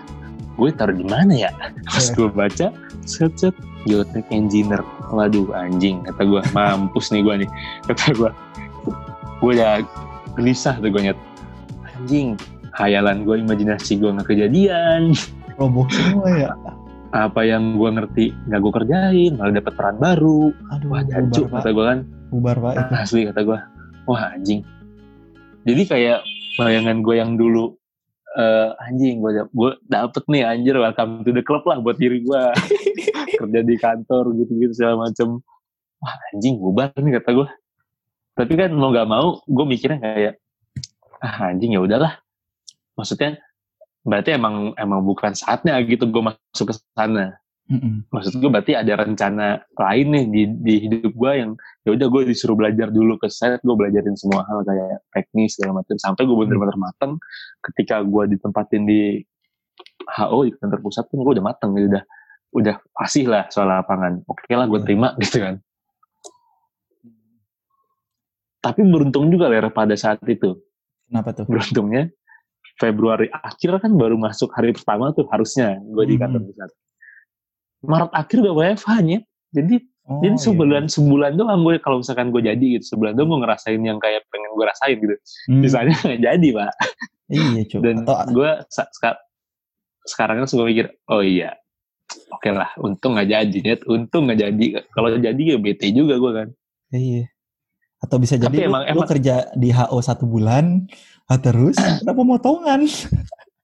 gue taruh di mana ya? Pas gue baca, set set geotech engineer. Waduh, anjing, kata gue, mampus nih gue nih, kata gue. Gue udah gelisah tuh gue nyet. Anjing, khayalan gue, imajinasi gue nggak kejadian. Roboh semua ya. Apa yang gue ngerti nggak gue kerjain, malah dapet peran baru. Aduh, wah jancuk, kata gue kan. Bubar pak. Asli, kata gue, wah anjing. Jadi kayak bayangan gue yang dulu uh, anjing gue gue dapet nih, anjir, welcome to the club lah buat diri gue. Kerja di kantor gitu-gitu segala macem. Wah anjing, bubar nih, kata gue. Tapi kan mau nggak mau gue mikirnya kayak, ah anjing, ya udahlah. Maksudnya berarti emang emang bukan saatnya gitu gue masuk ke sana. Mm-hmm. Maksud gue berarti ada rencana lain nih di di hidup gue yang ya udah gue disuruh belajar dulu ke set, gue belajarin semua hal kayak teknis segala macam sampai gue bener-bener mateng. Ketika gue ditempatin di H O di kantor pusat pun gue udah mateng, gitu, udah udah fasih lah soal lapangan. Oke okay lah gue terima gitu kan. Tapi beruntung juga lah pada saat itu. Kenapa tuh? Beruntungnya Februari akhir kan baru masuk hari pertama tuh harusnya gue di kantor pusat. Mm-hmm. Maret akhir udah W F H-nya. Jadi oh, jadi sebulan iya. sebulan doang gue, kalau misalkan gue jadi gitu, sebulan doang gue ngerasain yang kayak pengen gue rasain gitu. Mm. Misalnya nggak jadi pak. Iya coba. Dan atau... gue seka- sekarang kan suka mikir, oh iya, oke okay lah, untung nggak jadi net, untung nggak jadi. Kalau jadi ya bete juga gue kan. Iya. Atau bisa jadi tapi lu, emang, lu emang, kerja di H O satu bulan, ah, terus ada pemotongan.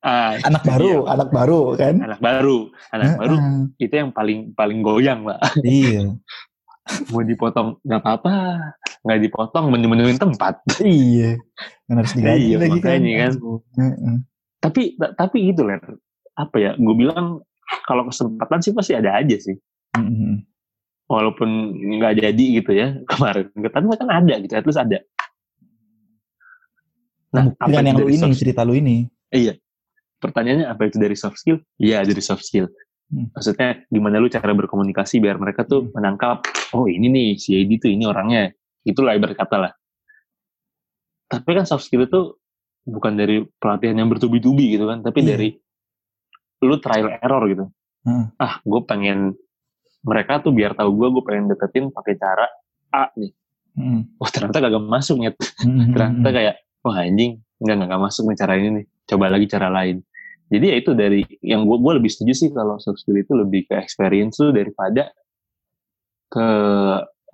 Ah, anak baru, iya. anak baru kan? Anak baru, anak uh-uh. baru itu yang paling paling goyang lah. Iya. Mau dipotong nggak apa-apa, nggak dipotong menu-menuin tempat. Iya. Kan harus digaji iya, lagi kan. kan. Uh-uh. Tapi tapi gitu Ler, apa ya? Gue bilang kalau kesempatan sih pasti ada aja sih. Uh-huh. Walaupun nggak jadi gitu ya kemarin, tapi kan ada gitu, at least ada. Nah, apa yang lu ini soft... cerita lu ini? Iya. Pertanyaannya apa itu dari soft skill? Iya, dari soft skill. Hmm. Maksudnya gimana lu cara berkomunikasi biar mereka tuh hmm. menangkap, oh ini nih si Edi tuh ini orangnya, itulah ibarat kata lah. Tapi kan soft skill itu bukan dari pelatihan yang bertubi-tubi gitu kan, tapi hmm. dari lu trial error gitu. Hmm. Ah, gue pengen mereka tuh biar tahu gue, gue pengen deketin pakai cara A nih. Hmm. Oh ternyata kagak masuk nyet. Hmm. Ternyata kayak, wah anjing, enggak, enggak, enggak masuk nih cara ini nih. Coba lagi cara lain. Jadi ya itu dari, yang gue gue lebih setuju sih kalau soft skill itu lebih ke experience tuh daripada ke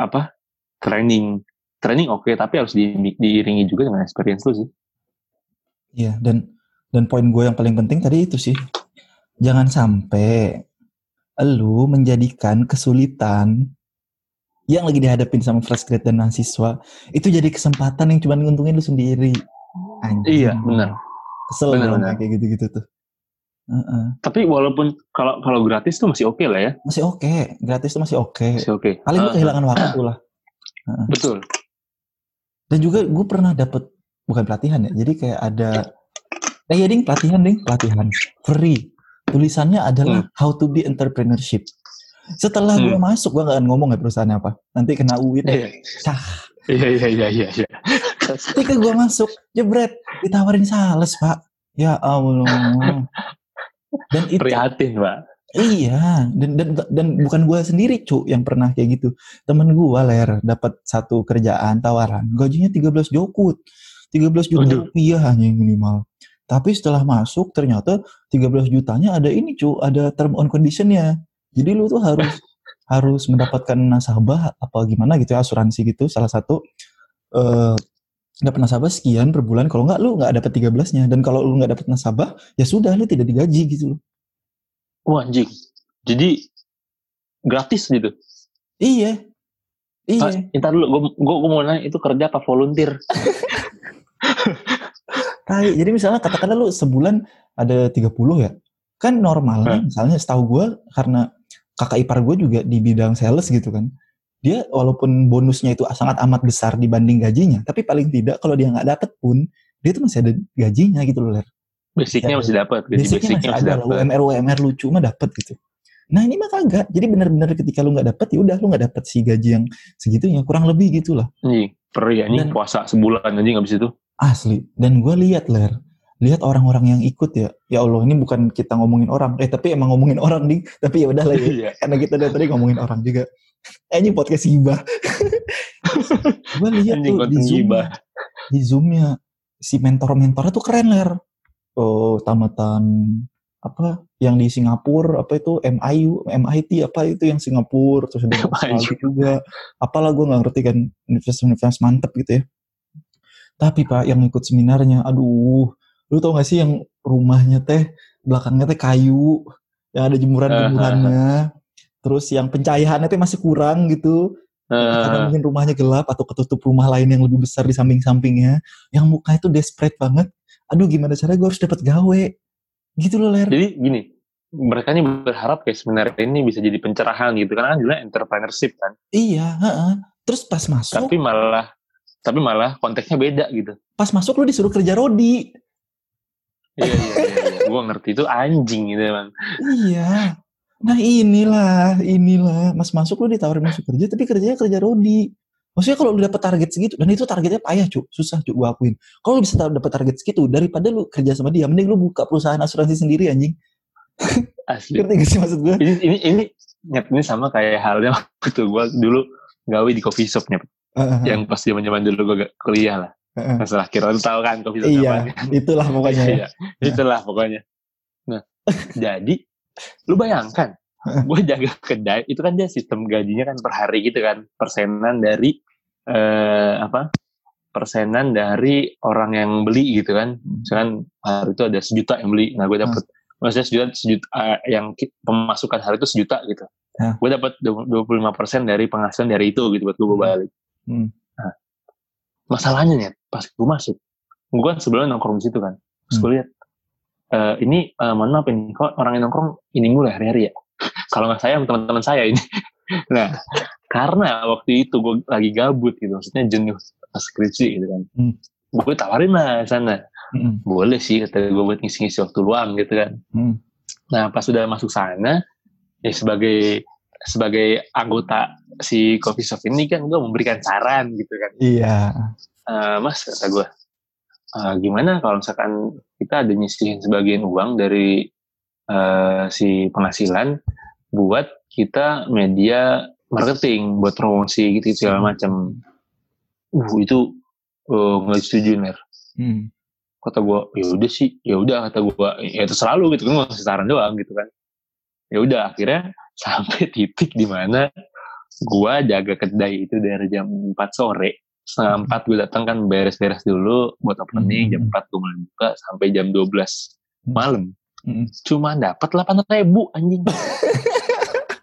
apa, training. Training oke, okay, tapi harus di, diiringi juga dengan experience lu sih. Iya, dan dan poin gue yang paling penting tadi itu sih. Jangan sampai lu menjadikan kesulitan yang lagi dihadapin sama fresh grade dan mahasiswa itu jadi kesempatan yang cuma nguntungin lu sendiri. Anjing. Iya, benar. Kesel banget kayak gitu-gitu tuh. Uh-uh. Tapi walaupun kalau kalau gratis tuh masih oke okay lah ya. Masih oke, okay. gratis tuh masih oke. Okay. Masih oke. Okay. Paling uh-huh. lu kehilangan waktu lah. Uh-huh. Betul. Dan juga gue pernah dapet, bukan pelatihan ya. Jadi kayak ada eh ya ding pelatihan ding, pelatihan free. Tulisannya adalah hmm. how to be entrepreneurship. Setelah hmm. gue masuk, gue gak akan ngomong ya perusahaannya apa. Nanti kena U I T. Iya, iya, iya, iya, iya. Ketika gue masuk, jebret, ditawarin sales, Pak. Ya Allah. Dan itu, prihatin, Pak. Iya, dan, dan, dan bukan gue sendiri, cu, yang pernah kayak gitu. Temen gue, Ler, dapat satu kerjaan, tawaran. Gajinya tiga belas jokut. tiga belas juta rupiah hanya yang minimal. Tapi setelah masuk, ternyata tiga belas jutanya ada ini, cu. Ada term on condition-nya. Jadi lu tuh harus harus mendapatkan nasabah apa gimana gitu ya, asuransi gitu salah satu. Uh, dapat nasabah sekian per bulan, kalau enggak lu enggak dapat tiga belasnya, dan kalau lu enggak dapat nasabah ya sudah lu tidak digaji gitu loh. Wah anjing. Jadi gratis gitu. Iya. Iya. Entar dulu gua, gua gua mau nanya itu kerja apa volunteer. Nah, jadi misalnya katakanlah lu sebulan ada tiga puluh ya. Kan normalnya hmm. misalnya setahu gua karena kakak ipar gua juga di bidang sales gitu kan. Dia walaupun bonusnya itu sangat amat besar dibanding gajinya, tapi paling tidak kalau dia nggak dapet pun, dia tuh masih ada gajinya gitu loh, Ler. Basicnya ya, masih dapet. Basicnya masih ada lah, U M R-U M R lucu mah dapet gitu. Nah ini mah kagak, jadi benar-benar ketika lu nggak dapet, yaudah lu nggak dapet si gaji yang segitunya, kurang lebih gitu lah. Iya, perih anjing, puasa sebulan anjing abis itu. Asli, dan gue lihat Ler, lihat orang-orang yang ikut ya, ya Allah ini bukan kita ngomongin orang, eh tapi emang ngomongin orang, ding. Tapi yaudah lah ya, karena kita dari tadi ngomongin orang juga. Eh, ini podcast hibah. Gue lihat tuh di Zoom, di Zoom-nya si mentor-mentornya tuh keren Ler. Oh, tamatan apa yang di Singapura, apa itu M I U, M I T apa itu yang Singapura, terus ada M I U juga. Apalah gue nggak ngerti kan, universitas-universitas mantep gitu ya. Tapi Pak yang ikut seminarnya, aduh, lu tau gak sih yang rumahnya teh belakangnya teh kayu, yang ada jemuran-jemurannya. Terus yang pencahayaannya itu masih kurang gitu. Uh. Karena mungkin rumahnya gelap atau ketutup rumah lain yang lebih besar di samping-sampingnya. Yang mukanya itu desperate banget. Aduh gimana caranya gue harus dapat gawe. Gitu loh Ler. Jadi gini, mereka ini berharap kayak sebenarnya ini bisa jadi pencerahan gitu. Karena kan juga entrepreneurship kan. Iya. Uh-uh. Terus pas masuk. Tapi malah tapi malah konteksnya beda gitu. Pas masuk lu disuruh kerja rodi. Iya, iya, iya. Gue ngerti itu anjing gitu emang. Iya. Nah inilah, inilah. Mas masuk lu ditawarin masuk kerja, tapi kerjanya kerja rodi. Maksudnya kalau lu dapet target segitu, dan itu targetnya payah cu, susah cu, gue akuin. Kalau lu bisa dapet target segitu, daripada lu kerja sama dia, mending lu buka perusahaan asuransi sendiri anjing. Asli. Ngerti gak sih maksud gue? Ini, ini, ini, ini sama kayak halnya waktu gue dulu gawe di coffee shopnya. Uh-huh. Yang pas zaman-zaman dulu gue kuliah lah. Uh-huh. Masalah kira-kira tau kan coffee shop iya, namanya. Itulah pokoknya. Iya, itulah pokoknya. Nah, jadi lu bayangkan, gue jaga kedai itu kan dia sistem gajinya kan per hari gitu kan, persenan dari eh, apa persenan dari orang yang beli gitu kan, misalkan hari itu ada sejuta yang beli, nah gue dapet hmm. maksudnya sejuta, sejuta uh, yang pemasukan hari itu sejuta gitu, hmm. gue dapet dua puluh lima persen dari penghasilan dari itu gitu buat gue balik. Hmm. Nah, masalahnya nih pas gue masuk, gue kan sebelumnya nongkrong di situ kan, terus gue lihat. Uh, ini uh, mohon maaf ini kok orang yang nongkrong ini mulai hari-hari ya. Kalau nggak saya teman-teman saya ini. Nah, karena waktu itu gue lagi gabut gitu, maksudnya jenuh skripsi gitu kan. Hmm. Gue tawarin lah sana. Hmm. Boleh sih kata gue buat ngisi-ngisi waktu luang gitu kan. Hmm. Nah, pas sudah masuk sana, ya sebagai sebagai anggota si coffee shop ini kan gue memberikan saran gitu kan. Iya. Uh, mas kata gue. Uh, gimana kalau misalkan kita ada nyisihin sebagian uang dari uh, si penghasilan buat kita media marketing, buat promosi gitu segala macam. Uh itu nggak uh, setuju ner. Hmm. Kata gue, ya udah sih, ya udah kata gue, ya itu selalu gitu kan, ngasih saran doang gitu kan. Ya udah akhirnya sampai titik di mana gue jaga kedai itu dari jam empat sore. Setengah empat gue datang kan beres-beres dulu buat opening, mm-hmm. jam empat gue mulai buka sampai jam dua belas malam. Mm-hmm. Cuma dapat delapan ribu anjing.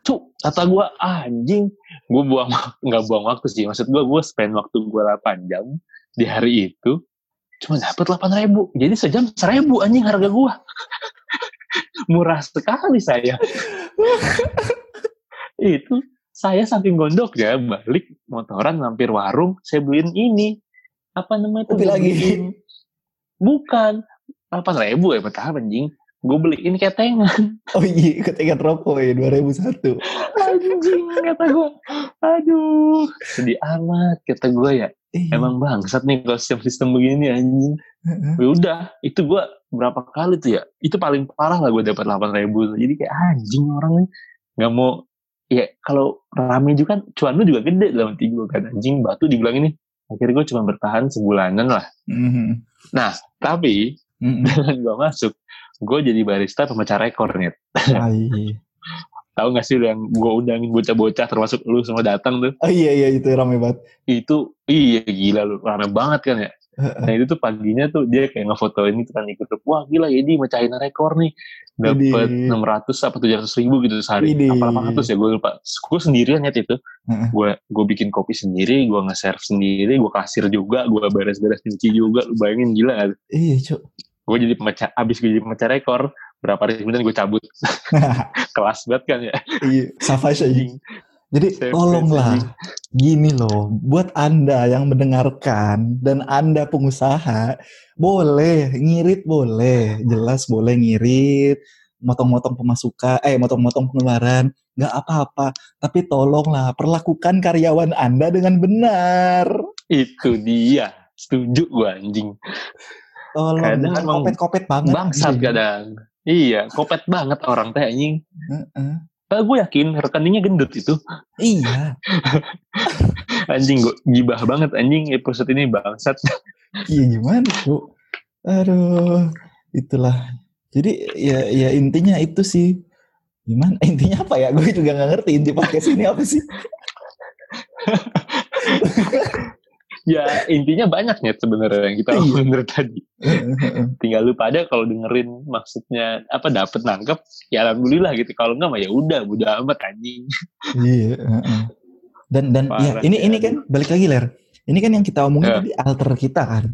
Cuk, kata gue ah, anjing. Gue buang, gak buang waktu sih. Maksud gue, gue spend waktu gue delapan jam di hari itu. Cuma dapat delapan ribu. Jadi sejam seribu anjing harga gue. Murah sekali saya. Itu. Saya saking gondok ya, balik motoran mampir warung, saya beliin ini. Apa namanya itu? Kopi lagi. Bukan. delapan ribu ya, betah anjing. Gue beliin ketengan. Oh iya, ketengan rokok ya, dua ribu satu. Anjing, kata gue. Aduh, sedih amat, kata gue ya. Emang bangsat nih kalau sistem-sistem begini anjing. Ya udah, itu gue berapa kali tuh ya. Itu paling parah lah gue dapat delapan ribu. Jadi kayak anjing orangnya. Gak mau... Ya kalau rame juga kan cuan lu juga gede dalam hati gue kan anjing batu dibilang ini. Akhirnya gue cuma bertahan sebulanan lah. Mm-hmm. Nah tapi mm-hmm. dengan gue masuk gue jadi barista pemecah rekor nih. Tahu nggak sih yang gue undangin bocah-bocah termasuk lu semua datang tuh? Oh iya iya itu rame banget. Itu iya gila lu rame banget kan ya. Nah itu tuh paginya tuh dia kayak ngefotoin itu kan ikut, wah gila Yedi mecahin rekor nih, dapat enam ratus apa tujuh ratus ribu gitu sehari, apa delapan ratus ya gue lupa. Gue sendirian nyet itu, gue gue bikin kopi sendiri, gue nge-serve sendiri, gue kasir juga, gue beres-beres nyuci juga, lu bayangin gila kan? Iya cuk. Gue jadi pemecah, abis gue jadi pemecah rekor, berapa hari kemudian gue cabut. Kelas banget kan ya. Iya, savage aja. Jadi tolonglah gini loh, buat Anda yang mendengarkan dan Anda pengusaha, boleh ngirit, boleh, jelas boleh ngirit, motong-motong pemasukan, eh motong-motong pengeluaran, nggak apa-apa, tapi tolonglah perlakukan karyawan Anda dengan benar. Itu dia, setuju gua anjing. Tolong, kadang kopet-kopet banget. Bangsat kadang. Iya, kopet banget orang teh anjing. Uh-uh. Nah, gue yakin rekeningnya gendut itu. Iya. Anjing gue gibah banget anjing episode ini bangsat. Iya gimana tuh? Aduh, itulah. Jadi ya ya intinya itu sih. Gimana? Intinya apa ya? Gue juga nggak ngerti inti podcast ini apa sih. Ya intinya banyaknya sebenarnya yang kita omongin tadi. Tinggal lu pada kalau dengerin maksudnya apa dapet nangkep ya alhamdulillah gitu. Kalau enggak mah ya udah udah amat anjing. Iya. Uh-uh. Dan dan parah, ya ini ya. Ini kan balik lagi Ler. Ini kan yang kita omongin uh. tadi alter kita kan.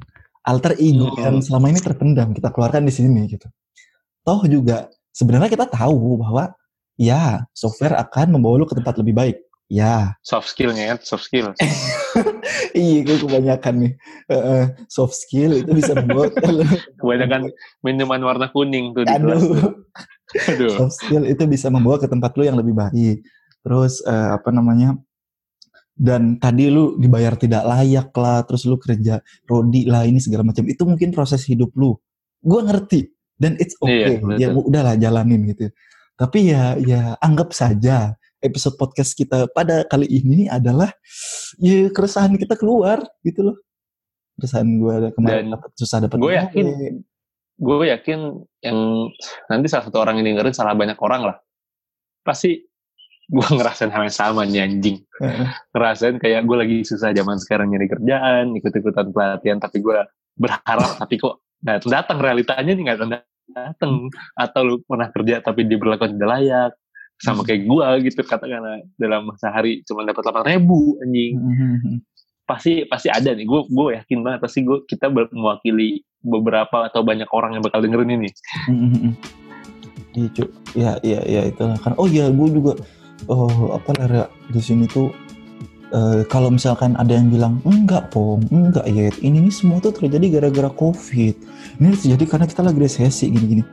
Alter ego uh. yang selama ini terpendam kita keluarkan di sini gitu. Toh juga sebenarnya kita tahu bahwa ya software akan membawa lu ke tempat lebih baik. Ya, soft skill-nya ya, soft skill. Iya, gue kebanyakan nih. Uh, soft skill itu bisa membuat kebanyakan minuman warna kuning tuh. Aduh. Di kelas. Aduh. Soft skill itu bisa membawa ke tempat lu yang lebih baik. Terus uh, apa namanya? Dan tadi lu dibayar tidak layak lah, terus lu kerja rodi lah ini segala macam. Itu mungkin proses hidup lu. Gue ngerti. Dan it's okay. Iya, ya udahlah jalanin gitu. Tapi ya ya anggap saja episode podcast kita pada kali ini adalah ya, keresahan kita keluar gitu loh. Keresahan gue kemarin dapat susah dapat. Gue yakin, gue yakin yang nanti salah satu orang yang dengerin salah banyak orang lah. Pasti gue ngerasain hal yang sama nih anjing. Ngerasain kayak gue lagi susah zaman sekarang nyari kerjaan, ikut-ikutan pelatihan tapi gue berharap tapi kok nah, datang realitanya nih nggak datang. Atau lu pernah kerja tapi diberlakukan tidak layak. Sama kayak gue gitu katakanlah dalam sehari cuma dapat delapan ribu anjing. Mm-hmm. Pasti pasti ada nih, gue gue yakin banget pasti gue kita mewakili beberapa atau banyak orang yang bakal dengerin ini. Mm-hmm. Iya cuy, ya ya ya itulah kan. Oh ya gue juga oh apa lah di sini tuh uh, kalau misalkan ada yang bilang enggak pom enggak ya ini nih semua tuh terjadi gara-gara covid ini terjadi karena kita lagi resesi gini-gini.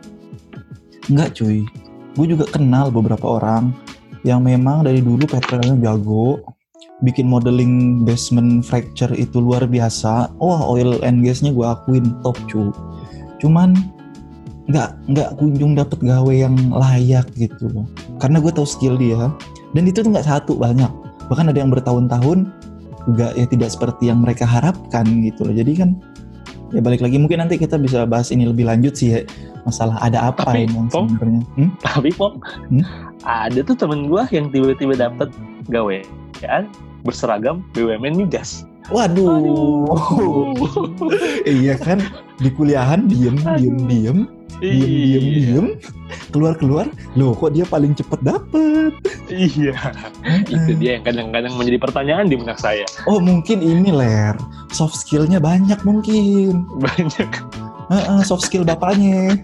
Enggak cuy. Gue juga kenal beberapa orang yang memang dari dulu Petrelnya jago, bikin modeling basement fracture itu luar biasa. Wah, oil and gasnya gue akuin top cu. Cuman nggak nggak kunjung dapet gawe yang layak gitu loh. Karena gue tahu skill dia dan itu tuh nggak satu banyak. Bahkan ada yang bertahun-tahun juga ya tidak seperti yang mereka harapkan gitu loh. Jadi kan ya balik lagi mungkin nanti kita bisa bahas ini lebih lanjut sih ya masalah ada apa tapi, yang sebenarnya. Hmm? Tapi Pop, hmm? ada tuh temen gue yang tiba-tiba dapet gawean berseragam B W M N migas. Waduh, Waduh. Iya kan di kuliahan diem diem diem diem diem diem keluar keluar loh kok dia paling cepet dapet. Iya, itu dia yang kadang-kadang menjadi pertanyaan di benak saya. Oh mungkin ini Ler, soft skillnya banyak mungkin. Banyak. Uh-uh, soft skill bapaknya.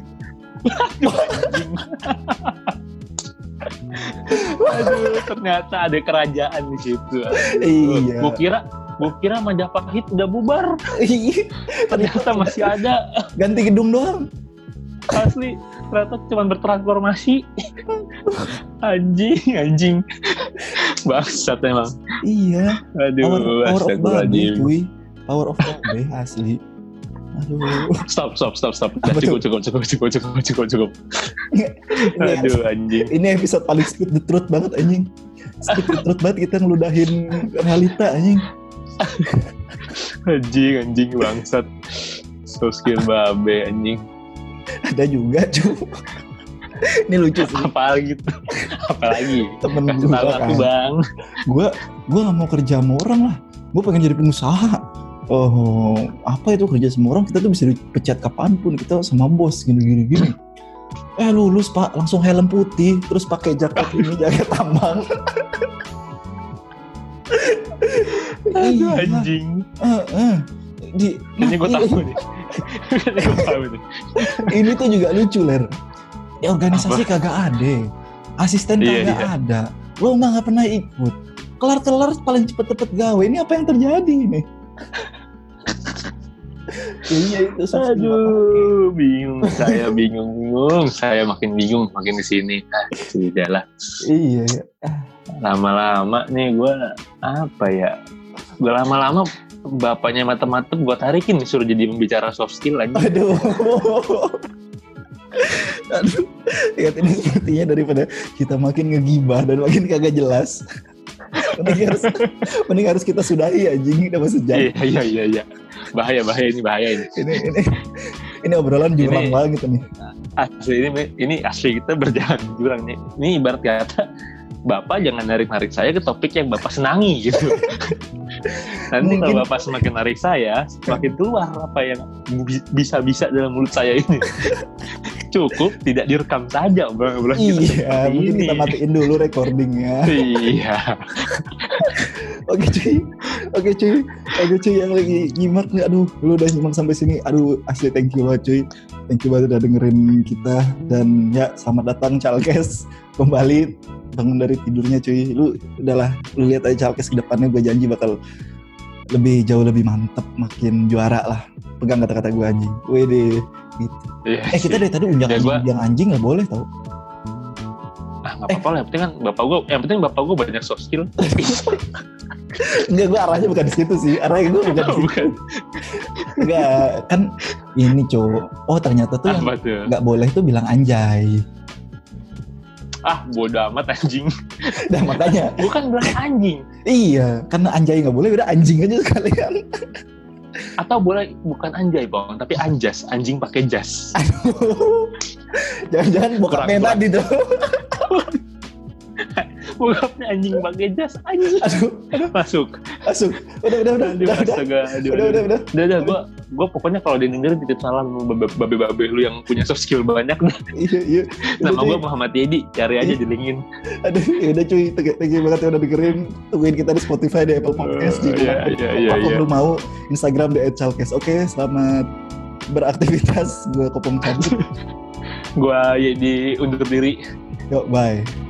Aduh, ternyata ada kerajaan di situ. Iya. Gue kira, gue kira Majapahit udah bubar. Ternyata masih ada. Ganti gedung doang. Asli, ternyata cuma bertransformasi. Anjing, anjing. Bangsat emang. Iya. Aduh, power of babi, cuy. Power of babi, asli. Aduh. Stop, stop, stop, stop. Nah, cukup, cukup, cukup, cukup, cukup, cukup, cukup. Ini, aduh, anjing. Ini episode paling speed the truth banget, anjing. Speed the truth banget kita ngeludahin realita, anjing. Anjing, anjing, bangsat. So skill babe, anjing. Ada juga cu. Ini lucu sih. Apalagi gitu. Apalagi temen gue kan. Aku bang. Gue gue nggak mau kerja sama orang lah. Gue pengen jadi pengusaha. uh, apa itu kerja semua orang, kita tuh bisa dipecat kapanpun kita sama bos gini-gini. Eh lulus Pak langsung helm putih terus pakai jaket ini jaket tambang. Aduh anjing. Uh, uh. Di, nah, ini, tahu nih. tahu nih. Ini tuh juga lucu ler. Di organisasi apa? Kagak ada, asisten iya, kagak iya. ada, lo nggak pernah ikut. Kelar-kelar paling cepet-cepet gawe. Ini apa yang terjadi nih? Iya itu. Aduh, bingung. Saya bingung. Saya makin bingung makin di sini. Ah, sudahlah. Iya. Lama-lama nih gue apa ya? Gue lama-lama. Bapaknya matematik gue tarikin disuruh jadi pembicara soft skill lagi. Aduh, aduh, lihat ini sepertinya daripada kita makin ngegibah dan makin kagak jelas. Mending harus, mending harus kita sudahi anjing udah masuk jam. Iya iya iya iya. Bahaya bahaya ini bahaya ini. Ini ini ini obrolan jurang ini, banget nih. Asli ini ini asli kita berjalan jurang nih. Ini ibarat kata Bapak jangan narik-narik saya ke topik yang Bapak senangi gitu. Nanti mungkin, kalau Bapak semakin narik saya, semakin keluar apa yang bisa-bisa dalam mulut saya ini. Cukup tidak direkam saja obrolan-obrolan kita seperti mungkin ini. Kita matiin dulu recordingnya. Iya. Oke cuy, oke cuy, oke cuy yang lagi nyimak nih. Aduh, lu udah nyimak sampai sini. Aduh, asli thank you banget cuy. Thank you banget udah dengerin kita. Dan ya, selamat datang Chalkes kembali bangun dari tidurnya cuy. Lu udahlah, lu lihat aja Chalkes ke depannya. Gue janji bakal lebih jauh lebih mantep, makin juara lah. Pegang kata-kata gue anjing. Wede, gitu. Iya, eh kita dari tadi undang ya, anjing, gua... anjing nggak boleh tau. Ah nggak apa-apa eh. lah. Yang penting kan bapak gue, yang penting bapak gue banyak soft skill. Enggak, gue arahnya bukan di situ sih. Arahnya gue bukan di situ. Bukan. Enggak, kan ini cowok. Oh ternyata tuh ah, yang nggak boleh tuh bilang anjay. Ah bodoh amat anjing. Nah makanya bukan bilang anjing. Iya, karena anjay gak boleh, udah anjing aja sekalian. Atau boleh bukan anjay bang, tapi anjas. Anjing pakai jas. Aduh, jangan-jangan bokapnya tadi tuh. Bokapnya anjing pakai jas. Anjing. Aduh, aduh. Masuk Masuk Udah udah udah Udah udah udah Udah udah udah Udah udah Gue Gue pokoknya kalau didengerin titip salam babe-babe lu yang punya soft skill banyak. Iya iya. Nama gue Muhammad Yedi. Cari aja di LinkedIn. Aduh yaudah cuy, thank you banget yang udah dengerin. Tungguin kita di Spotify, di Apple Podcast, di platform lu mau, Instagram di at chalkes. Oke, selamat beraktivitas. Gue Kopong Cabut. Gue Yedi undur diri. Yuk bye.